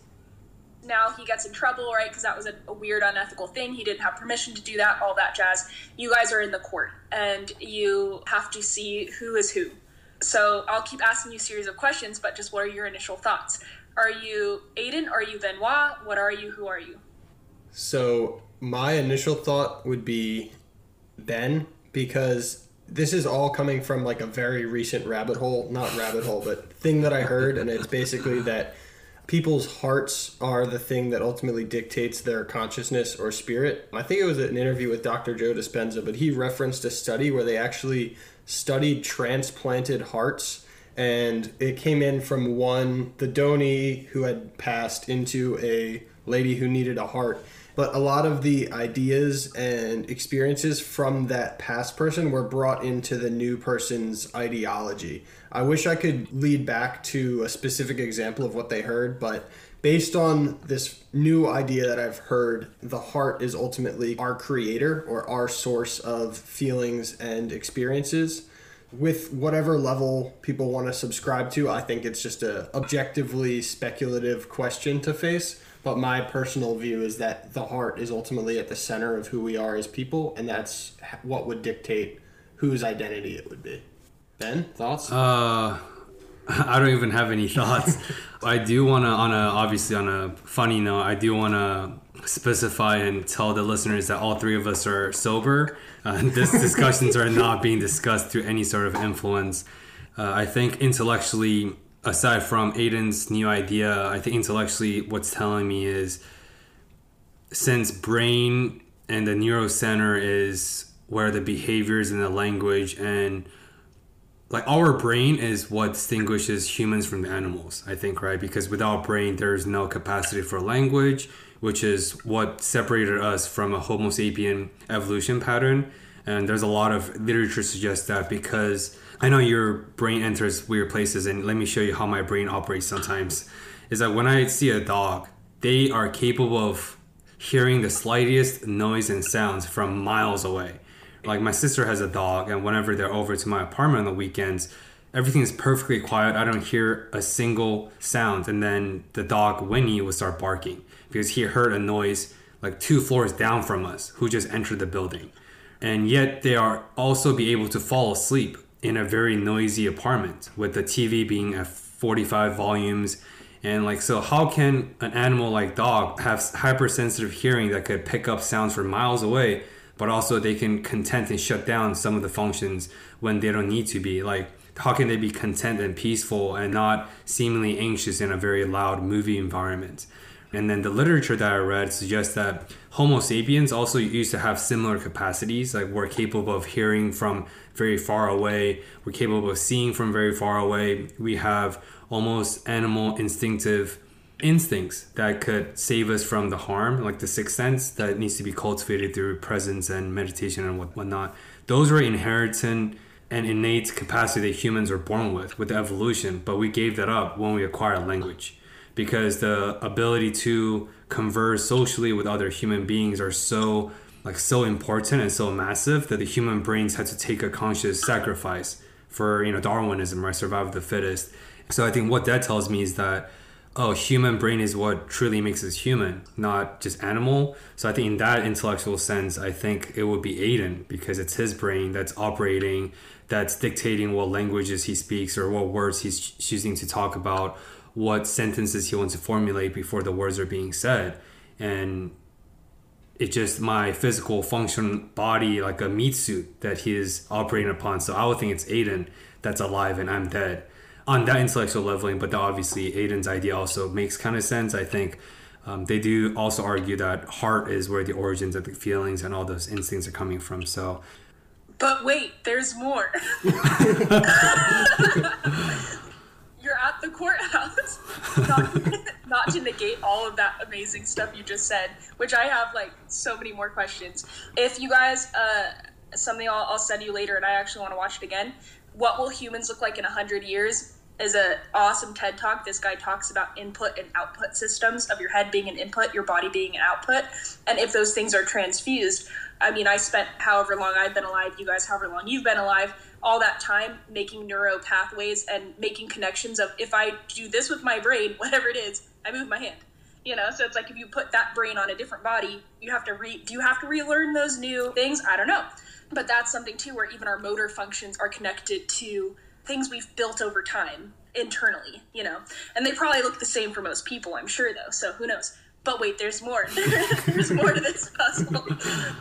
now he gets in trouble, right? Because that was a, a weird, unethical thing. He didn't have permission to do that, all that jazz. You guys are in the court, and you have to see who is who. So I'll keep asking you a series of questions, but just what are your initial thoughts? Are you Aiden? Are you Benoit? What are you? Who are you? So my initial thought would be Ben, because this is all coming from like a very recent rabbit hole, not rabbit hole, but thing that I heard. And it's basically that people's hearts are the thing that ultimately dictates their consciousness or spirit. I think it was an interview with Doctor Joe Dispenza, but he referenced a study where they actually studied transplanted hearts. And it came in from one, the donor who had passed, into a lady who needed a heart. But a lot of the ideas and experiences from that past person were brought into the new person's ideology. I wish I could lead back to a specific example of what they heard, but based on this new idea that I've heard, the heart is ultimately our creator or our source of feelings and experiences. With whatever level people want to subscribe to, I think it's just a objectively speculative question to face. But my personal view is that the heart is ultimately at the center of who we are as people, and that's what would dictate whose identity it would be. Ben, thoughts? Uh, I don't even have any thoughts. I do want to, on a obviously on a funny note, I do want to specify and tell the listeners that all three of us are sober. Uh, these discussions are not being discussed through any sort of influence. Uh, I think intellectually, aside from Aiden's new idea, I think intellectually what's telling me is, since brain and the neuro center is where the behaviors and the language and like our brain is what distinguishes humans from animals, I think, right? Because without brain, there's no capacity for language, which is what separated us from a Homo sapien evolution pattern. And there's a lot of literature suggests that, because I know your brain enters weird places, and let me show you how my brain operates sometimes. Is that when I see a dog, they are capable of hearing the slightest noise and sounds from miles away. Like my sister has a dog, and whenever they're over to my apartment on the weekends, everything is perfectly quiet. I don't hear a single sound. And then the dog, Winnie, will start barking because he heard a noise like two floors down from us who just entered the building. And yet they are also be able to fall asleep in a very noisy apartment with the T V being at forty-five volumes. And like, so how can an animal like dog have hypersensitive hearing that could pick up sounds from miles away, but also they can content and shut down some of the functions when they don't need to be? Like, how can they be content and peaceful and not seemingly anxious in a very loud movie environment? And then the literature that I read suggests that Homo sapiens also used to have similar capacities. Like, we're capable of hearing from very far away. We're capable of seeing from very far away. We have almost animal instinctive instincts that could save us from the harm, like the sixth sense that needs to be cultivated through presence and meditation and whatnot. Those are inherited and innate capacity that humans are born with, with evolution. But we gave that up when we acquired language, because the ability to converse socially with other human beings are so like so important and so massive that the human brains had to take a conscious sacrifice for, you know, Darwinism, right? Survival of the fittest. So I think what that tells me is that, oh, human brain is what truly makes us human, not just animal. So I think in that intellectual sense, I think it would be Aiden, because it's his brain that's operating, that's dictating what languages he speaks or what words he's choosing to talk about, what sentences he wants to formulate before the words are being said. And it's just my physical function body, like a meat suit that he is operating upon. So I would think it's Aiden that's alive and I'm dead on that intellectual leveling. But obviously Aiden's idea also makes kind of sense. I think um, they do also argue that heart is where the origins of the feelings and all those instincts are coming from. So, but wait, there's more. You're at the courthouse, not, not to negate all of that amazing stuff you just said, which I have like so many more questions. If you guys, uh, something I'll, I'll send you later and I actually want to watch it again. What will humans look like in a hundred years is an awesome TED talk. This guy talks about input and output systems of your head being an input, your body being an output. And if those things are transfused, I mean, I spent however long I've been alive, you guys, however long you've been alive, all that time making neuro pathways and making connections of, if I do this with my brain, whatever it is, I move my hand, you know? So it's like, if you put that brain on a different body, you have to re, do you have to relearn those new things? I don't know. But that's something too, where even our motor functions are connected to things we've built over time internally, you know? And they probably look the same for most people, I'm sure though. So who knows? But wait, there's more. There's more to this puzzle.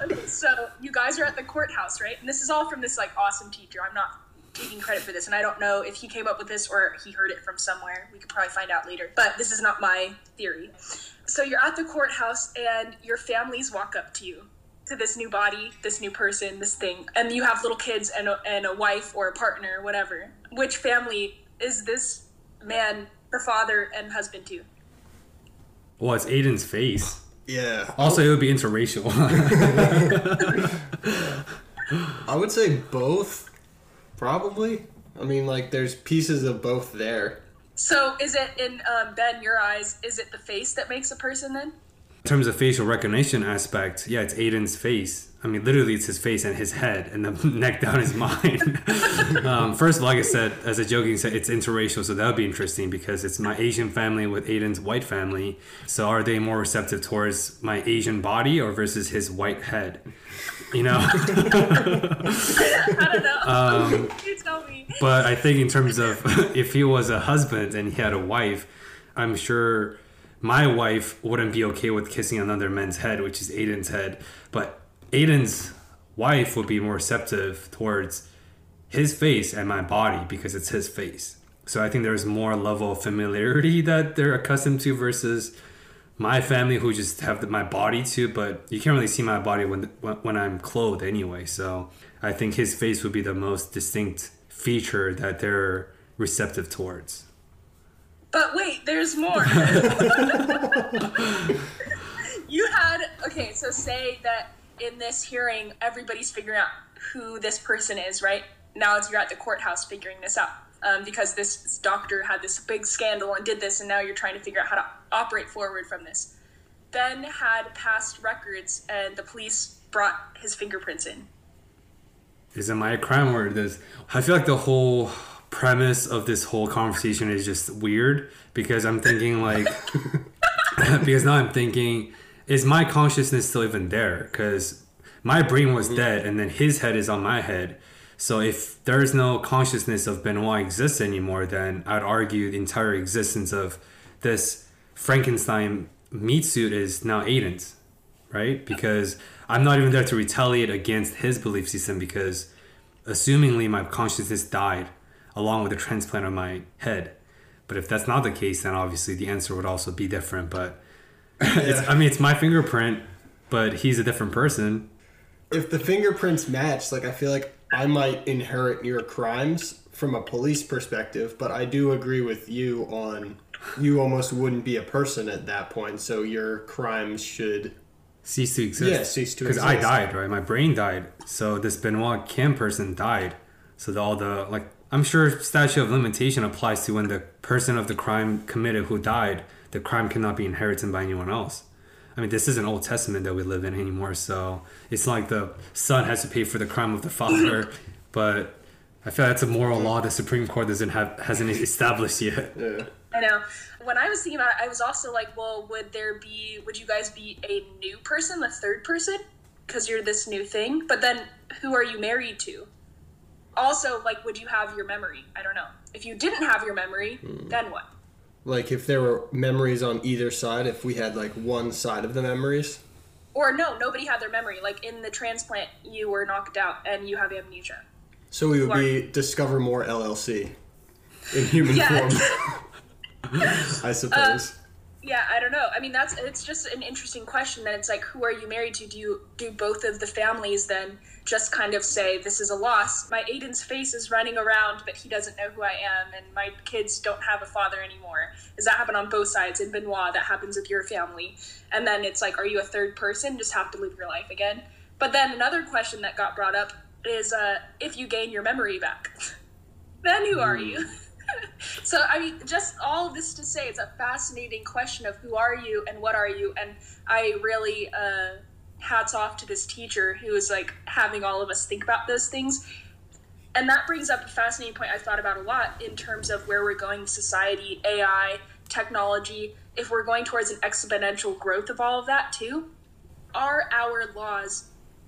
Okay, so you guys are at the courthouse, right? And this is all from this like awesome teacher. I'm not taking credit for this, and I don't know if he came up with this or he heard it from somewhere. We could probably find out later, but this is not my theory. So you're at the courthouse and your families walk up to you, to this new body, this new person, this thing, and you have little kids and a, and a wife or a partner, whatever. Which family is this man, the father and husband to? Well, it's Aiden's face. Yeah. Also, it would be interracial. I would say both, probably. I mean, like, there's pieces of both there. So is it, in um, Ben, your eyes, is it the face that makes a person then? In terms of facial recognition aspect, yeah, it's Aiden's face. I mean, literally, it's his face and his head, and the neck down is mine. um, first of all, like I said, as a joking said, it's interracial, so that would be interesting because it's my Asian family with Aiden's white family. So are they more receptive towards my Asian body or versus his white head? You know? I don't know. Um, you tell me. But I think in terms of if he was a husband and he had a wife, I'm sure my wife wouldn't be okay with kissing another man's head, which is Aiden's head. But Aiden's wife would be more receptive towards his face and my body because it's his face. So I think there's more level of familiarity that they're accustomed to versus my family, who just have the, my body too. But you can't really see my body when when I'm clothed anyway. So I think his face would be the most distinct feature that they're receptive towards. But wait, there's more. You had, okay, so say that in this hearing, everybody's figuring out who this person is, right? Now it's, you're at the courthouse figuring this out um, because this doctor had this big scandal and did this, and now you're trying to figure out how to operate forward from this. Ben had past records, and the police brought his fingerprints in. Isn't my crime or this? I feel like the whole premise of this whole conversation is just weird because I'm thinking like, because now I'm thinking, is my consciousness still even there? Because my brain was dead and then his head is on my head. So if there is no consciousness of Benoit exists anymore, then I'd argue the entire existence of this Frankenstein meat suit is now Aiden's, right? Because I'm not even there to retaliate against his belief system because assumingly my consciousness died along with the transplant of my head. But if that's not the case, then obviously the answer would also be different. But yeah. It's, I mean, it's my fingerprint, but he's a different person. If the fingerprints match, like, I feel like I might inherit your crimes from a police perspective, but I do agree with you on you almost wouldn't be a person at that point, so your crimes should cease to exist. Yeah, cease to exist. Because I died, right? My brain died. So this Benoit Kim person died. So the, all the, like, I'm sure statute of limitation applies to when the person of the crime committed who died, the crime cannot be inherited by anyone else. I mean, this isn't Old Testament that we live in anymore, so it's not like the son has to pay for the crime of the father, but I feel that's a moral law the Supreme Court doesn't have, hasn't established yet. Yeah. I know. When I was thinking about it, I was also like, well, would there be, would you guys be a new person, the third person? Because you're this new thing, but then who are you married to? Also, like, would you have your memory? I don't know. If you didn't have your memory, mm. then what? Like if there were memories on either side, if we had like one side of the memories? Or no, nobody had their memory. Like in the transplant, you were knocked out and you have amnesia. So we would are- be Discover More L L C in human form, I suppose. Uh, yeah, I don't know. I mean, that's it's just an interesting question. That it's like, who are you married to? Do you do both of the families then just kind of say, this is a loss? My Aiden's face is running around, but he doesn't know who I am, and my kids don't have a father anymore. Does that happen on both sides? In Benoit, that happens with your family. And then it's like, are you a third person? Just have to live your life again. But then another question that got brought up is uh, if you gain your memory back, then who are you? So, I mean, just all of this to say, it's a fascinating question of who are you and what are you? And I really, uh, hats off to this teacher who is like having all of us think about those things. And that brings up a fascinating point I've thought about a lot in terms of where we're going, society, A I, technology, if we're going towards an exponential growth of all of that too, are our laws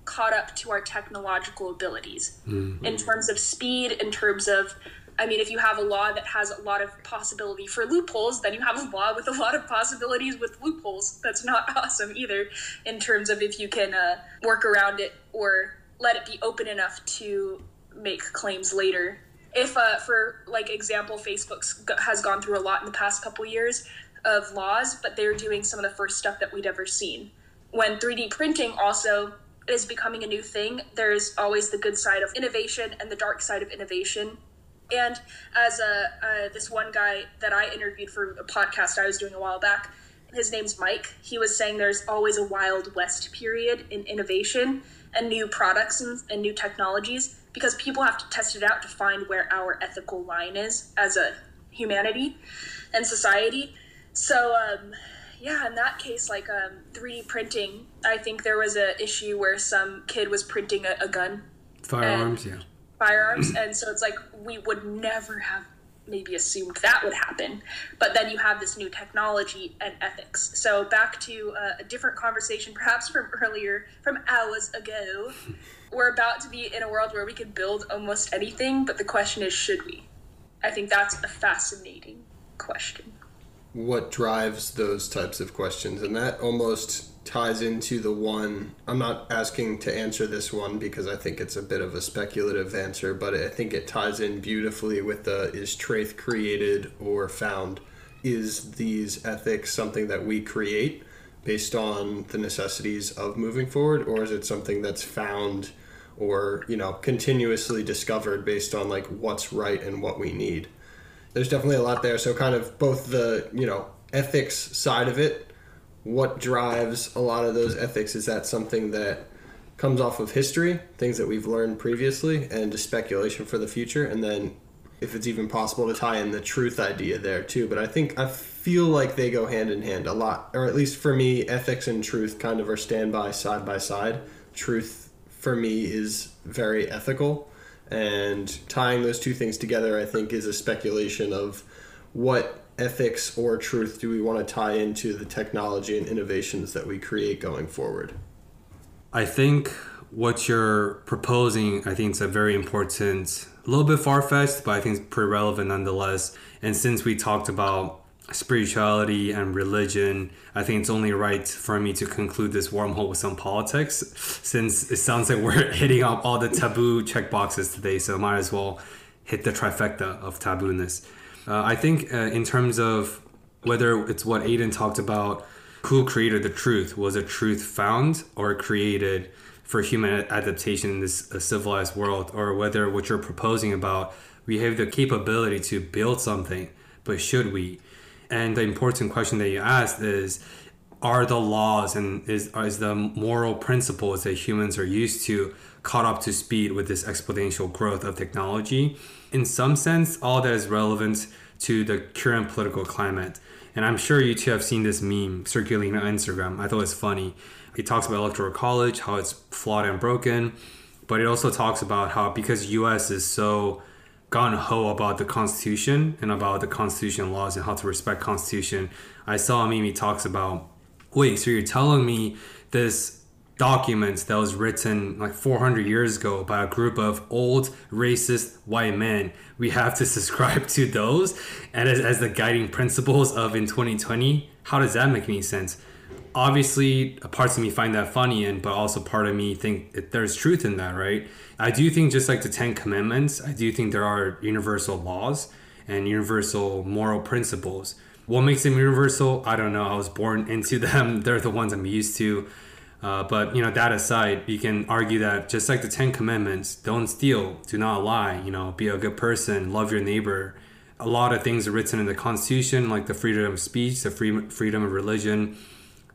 caught up to our technological abilities mm-hmm. in terms of speed, in terms of, I mean, if you have a law that has a lot of possibility for loopholes, then you have a law with a lot of possibilities with loopholes. That's not awesome either in terms of if you can uh, work around it or let it be open enough to make claims later. If, uh, for like example, Facebook has gone through a lot in the past couple years of laws, but they're doing some of the first stuff that we'd ever seen. When three D printing also is becoming a new thing, there's always the good side of innovation and the dark side of innovation. And as a, uh, this one guy that I interviewed for a podcast I was doing a while back, his name's Mike. He was saying there's always a Wild West period in innovation and new products and, and new technologies because people have to test it out to find where our ethical line is as a humanity and society. So, um, yeah, in that case, like um, three D printing, I think there was an issue where some kid was printing a, a gun. Firearms, and, yeah. Firearms, and so it's like we would never have maybe assumed that would happen, but then you have this new technology and ethics. So back to uh, a different conversation perhaps from earlier, from hours ago, we're about to be in a world where we could build almost anything, but the question is, should we? I think that's a fascinating question. What drives those types of questions? And that almost ties into the one, I'm not asking to answer this one because I think it's a bit of a speculative answer, but I think it ties in beautifully with the, is truth created or found? Is these ethics something that we create based on the necessities of moving forward, or is it something that's found or, you know, continuously discovered based on like what's right and what we need? There's definitely a lot there. So kind of both the, you know, ethics side of it, what drives a lot of those ethics? Is that something that comes off of history, things that we've learned previously, and just speculation for the future? And then if it's even possible to tie in the truth idea there too. But I think I feel like they go hand in hand a lot, or at least for me, ethics and truth kind of are standby side by side. Truth for me is very ethical. And tying those two things together, I think, is a speculation of what ethics or truth do we want to tie into the technology and innovations that we create going forward. I think what you're proposing, I think it's a very important, a little bit far-fetched, but I think it's pretty relevant nonetheless. And since we talked about spirituality and religion, I think it's only right for me to conclude this wormhole with some politics, since it sounds like we're hitting up all the taboo checkboxes today, so might as well hit the trifecta of tabooness. Uh, I think uh, in terms of whether it's what Aiden talked about, who created the truth? Was the truth found or created for human adaptation in this uh, civilized world? Or whether what you're proposing about, we have the capability to build something, but should we? And the important question that you asked is, are the laws and is, is the moral principles that humans are used to caught up to speed with this exponential growth of technology? In some sense, all that is relevant to the current political climate. And I'm sure you two have seen this meme circulating on Instagram. I thought it's funny. It talks about electoral college, how it's flawed and broken, but it also talks about how because U S is so gung-ho about the Constitution and about the Constitution laws and how to respect Constitution, I saw a meme. He talks about, wait, so you're telling me this documents that was written like four hundred years ago by a group of old racist white men. We have to subscribe to those and as, as the guiding principles of in twenty twenty. How does that make any sense? Obviously, parts of me find that funny, and but also part of me think that there's truth in that, right? I do think, just like the Ten Commandments, I do think there are universal laws and universal moral principles. What makes them universal? I don't know. I was born into them. They're the ones I'm used to. Uh, but, you know, that aside, you can argue that just like the Ten Commandments, don't steal, do not lie, you know, be a good person, love your neighbor. A lot of things are written in the Constitution, like the freedom of speech, the free, freedom of religion.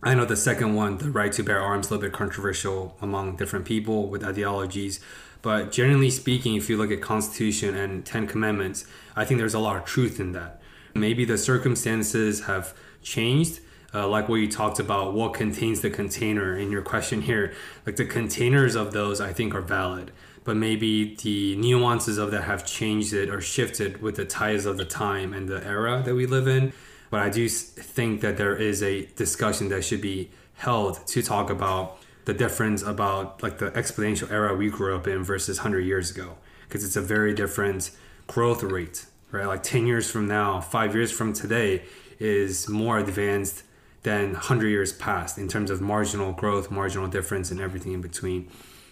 I know the second one, the right to bear arms, a little bit controversial among different people with ideologies. But generally speaking, if you look at Constitution and Ten Commandments, I think there's a lot of truth in that. Maybe the circumstances have changed. Uh, like what you talked about, what contains the container in your question here, like the containers of those I think are valid, but maybe the nuances of that have changed it or shifted with the ties of the time and the era that we live in. But I do think that there is a discussion that should be held to talk about the difference about like the exponential era we grew up in versus one hundred years ago, because it's a very different growth rate, right? Like ten years from now, five years from today is more advanced than one hundred years past in terms of marginal growth, marginal difference, and everything in between.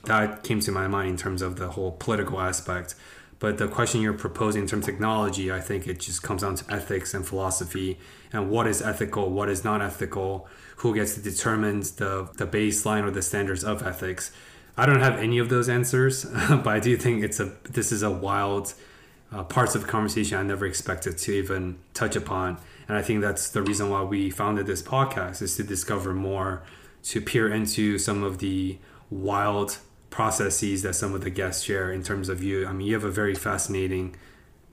That came to my mind in terms of the whole political aspect. But the question you're proposing in terms of technology, I think it just comes down to ethics and philosophy and what is ethical, what is not ethical, who gets to determine the, the baseline or the standards of ethics. I don't have any of those answers, but I do think it's a this is a wild uh, parts of the conversation I never expected to even touch upon. And I think that's the reason why we founded this podcast, is to discover more, to peer into some of the wild processes that some of the guests share in terms of you. I mean, you have a very fascinating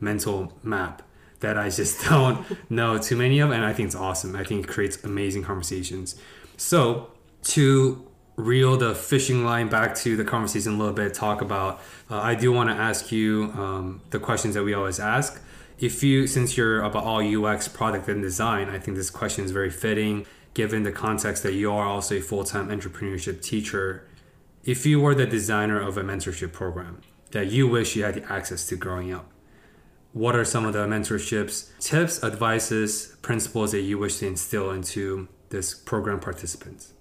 mental map that I just don't know too many of. And I think it's awesome. I think it creates amazing conversations. So to reel the fishing line back to the conversation a little bit, talk about, uh, I do want to ask you um, the questions that we always ask. If you, since you're about all U X, product and design, I think this question is very fitting given the context that you are also a full-time entrepreneurship teacher. If you were the designer of a mentorship program that you wish you had the access to growing up, what are some of the mentorships, tips, advices, principles that you wish to instill into this program participants?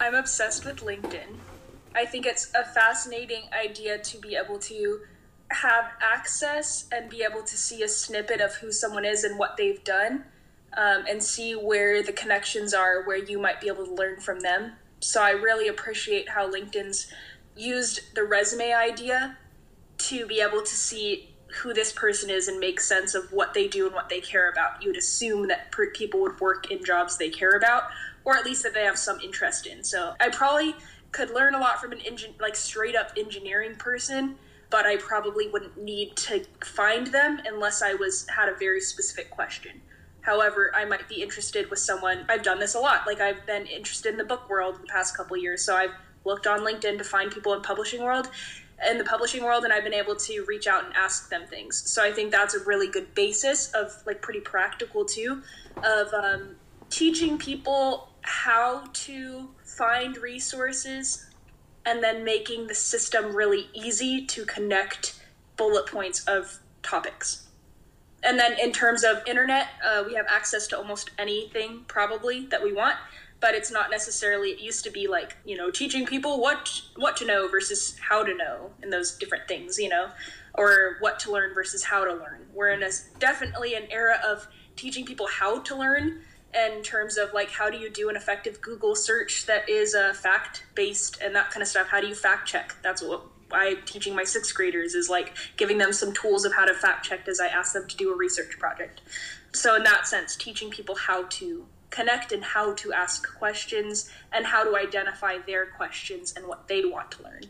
I'm obsessed with LinkedIn. I think it's a fascinating idea to be able to have access and be able to see a snippet of who someone is and what they've done, um, and see where the connections are, where you might be able to learn from them. So I really appreciate how LinkedIn's used the resume idea to be able to see who this person is and make sense of what they do and what they care about. You would assume that people would work in jobs they care about, or at least that they have some interest in. So I probably could learn a lot from an engin- like straight up engineering person, but I probably wouldn't need to find them unless I was had a very specific question. However, I might be interested with someone. I've done this a lot. Like, I've been interested in the book world the past couple of years, so I've looked on LinkedIn to find people in publishing world, in the publishing world, and I've been able to reach out and ask them things. So I think that's a really good basis of, like, pretty practical too, of um, teaching people how to find resources, and then making the system really easy to connect bullet points of topics. And then in terms of internet, uh, we have access to almost anything probably that we want, but it's not necessarily, it used to be like, you know, teaching people what what to know versus how to know and those different things, you know, or what to learn versus how to learn. We're in a, definitely an era of teaching people how to learn, in terms of like, how do you do an effective Google search that is a uh, fact based and that kind of stuff? How do you fact check? That's what I'm teaching my sixth graders, is like giving them some tools of how to fact check as I ask them to do a research project. So in that sense, teaching people how to connect and how to ask questions and how to identify their questions and what they want to learn.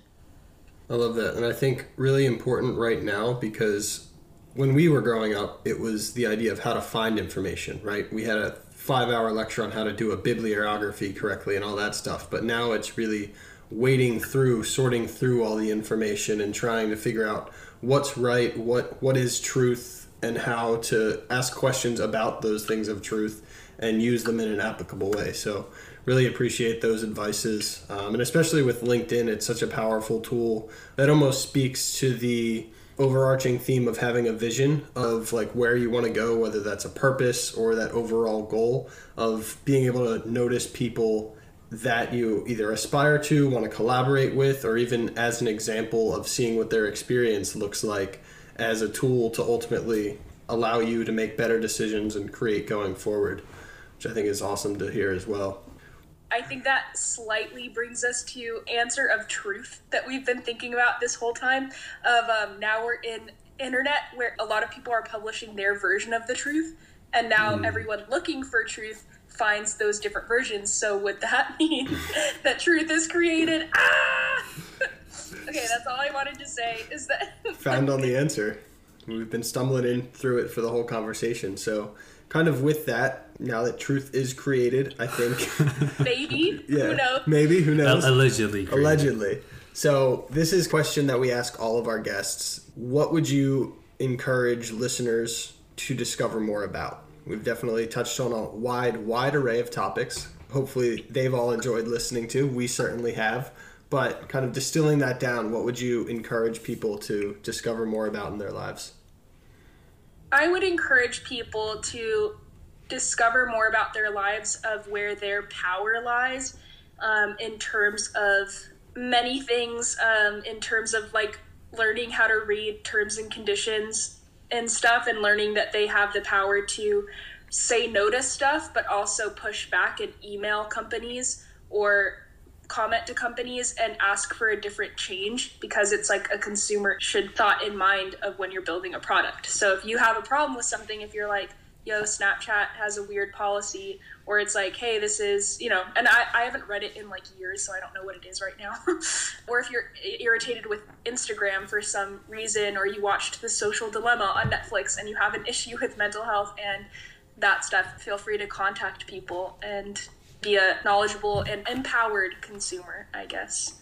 I love that. And I think really important right now, because when we were growing up, it was the idea of how to find information, right? We had a five-hour lecture on how to do a bibliography correctly and all that stuff. But now it's really wading through, sorting through all the information and trying to figure out what's right, what what is truth, and how to ask questions about those things of truth and use them in an applicable way. So really appreciate those advices. Um, and especially with LinkedIn, it's such a powerful tool that almost speaks to the overarching theme of having a vision of like where you want to go, whether that's a purpose or that overall goal of being able to notice people that you either aspire to, want to collaborate with, or even as an example of seeing what their experience looks like as a tool to ultimately allow you to make better decisions and create going forward, which I think is awesome to hear as well. I think that slightly brings us to answer of truth that we've been thinking about this whole time of um, now we're in internet where a lot of people are publishing their version of the truth. And now mm. everyone looking for truth finds those different versions. So would that mean that truth is created? Ah! Okay, that's all I wanted to say is that. Found on the answer. We've been stumbling in through it for the whole conversation. So kind of with that, now that truth is created, I think. Maybe. Yeah. Who knows? Maybe. Who knows? Allegedly. Created. Allegedly. So this is a question that we ask all of our guests. What would you encourage listeners to discover more about? We've definitely touched on a wide, wide array of topics. Hopefully they've all enjoyed listening to. We certainly have. But kind of distilling that down, what would you encourage people to discover more about in their lives? I would encourage people to discover more about their lives of where their power lies um, in terms of many things, um, in terms of like learning how to read terms and conditions and stuff, and learning that they have the power to say no to stuff, but also push back and email companies or comment to companies and ask for a different change, because it's like a consumer should thought in mind of when you're building a product. So if you have a problem with something, if you're like, yo, Snapchat has a weird policy, or it's like, hey, this is, you know, and I, I haven't read it in like years, so I don't know what it is right now. Or if you're irritated with Instagram for some reason, or you watched The Social Dilemma on Netflix and you have an issue with mental health and that stuff, feel free to contact people and be a knowledgeable and empowered consumer, I guess.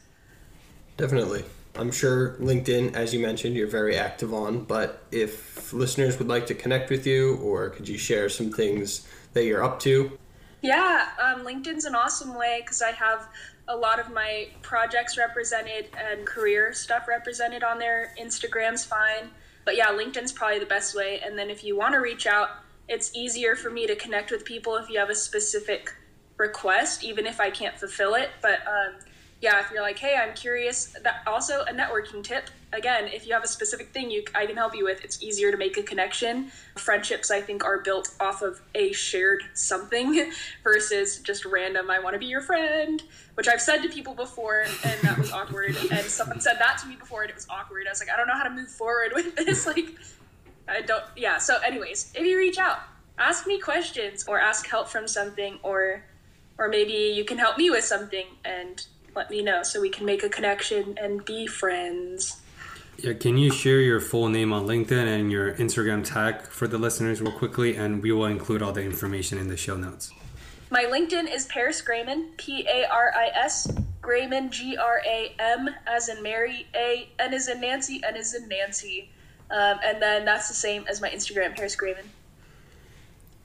Definitely. I'm sure LinkedIn, as you mentioned, you're very active on, but if listeners would like to connect with you, or could you share some things that you're up to? Yeah, um, LinkedIn's an awesome way because I have a lot of my projects represented and career stuff represented on there. Instagram's fine. But yeah, LinkedIn's probably the best way. And then if you want to reach out, it's easier for me to connect with people if you have a specific request, even if I can't fulfill it. But um, yeah, if you're like, hey, I'm curious, that also a networking tip. Again, if you have a specific thing you I can help you with, it's easier to make a connection. Friendships, I think, are built off of a shared something versus just random, I want to be your friend, which I've said to people before, and that was awkward. And someone said that to me before, and it was awkward. I was like, I don't know how to move forward with this. Like, I don't, yeah. So anyways, if you reach out, ask me questions or ask help from something, or Or maybe you can help me with something and let me know so we can make a connection and be friends. Yeah, can you share your full name on LinkedIn and your Instagram tag for the listeners real quickly? And we will include all the information in the show notes. My LinkedIn is Paris Gramann, P A R I S, Gramann, G R A M, as in Mary, A, N as in Nancy, N as in Nancy. Um, and then that's the same as my Instagram, Paris Gramann.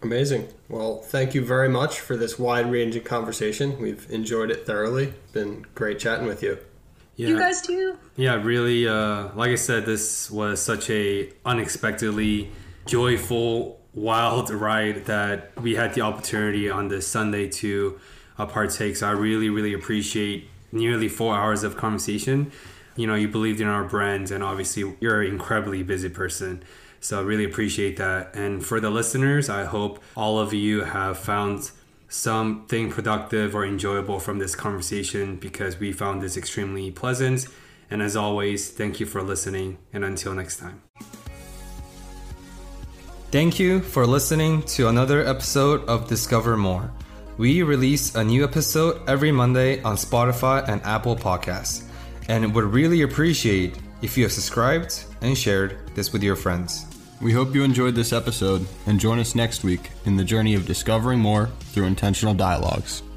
Amazing. Well, thank you very much for this wide-ranging conversation. We've enjoyed it thoroughly. It's been great chatting with you. Yeah. You guys too. Yeah, really. Uh, like I said, this was such a unexpectedly joyful, wild ride that we had the opportunity on this Sunday to uh, partake. So I really, really appreciate nearly four hours of conversation. You know, you believed in our brands, and obviously you're an incredibly busy person. So I really appreciate that. And for the listeners, I hope all of you have found something productive or enjoyable from this conversation, because we found this extremely pleasant. And as always, thank you for listening. And until next time. Thank you for listening to another episode of Discover More. We release a new episode every Monday on Spotify and Apple Podcasts, and would really appreciate if you have subscribed and shared this with your friends. We hope you enjoyed this episode and join us next week in the journey of discovering more through intentional dialogues.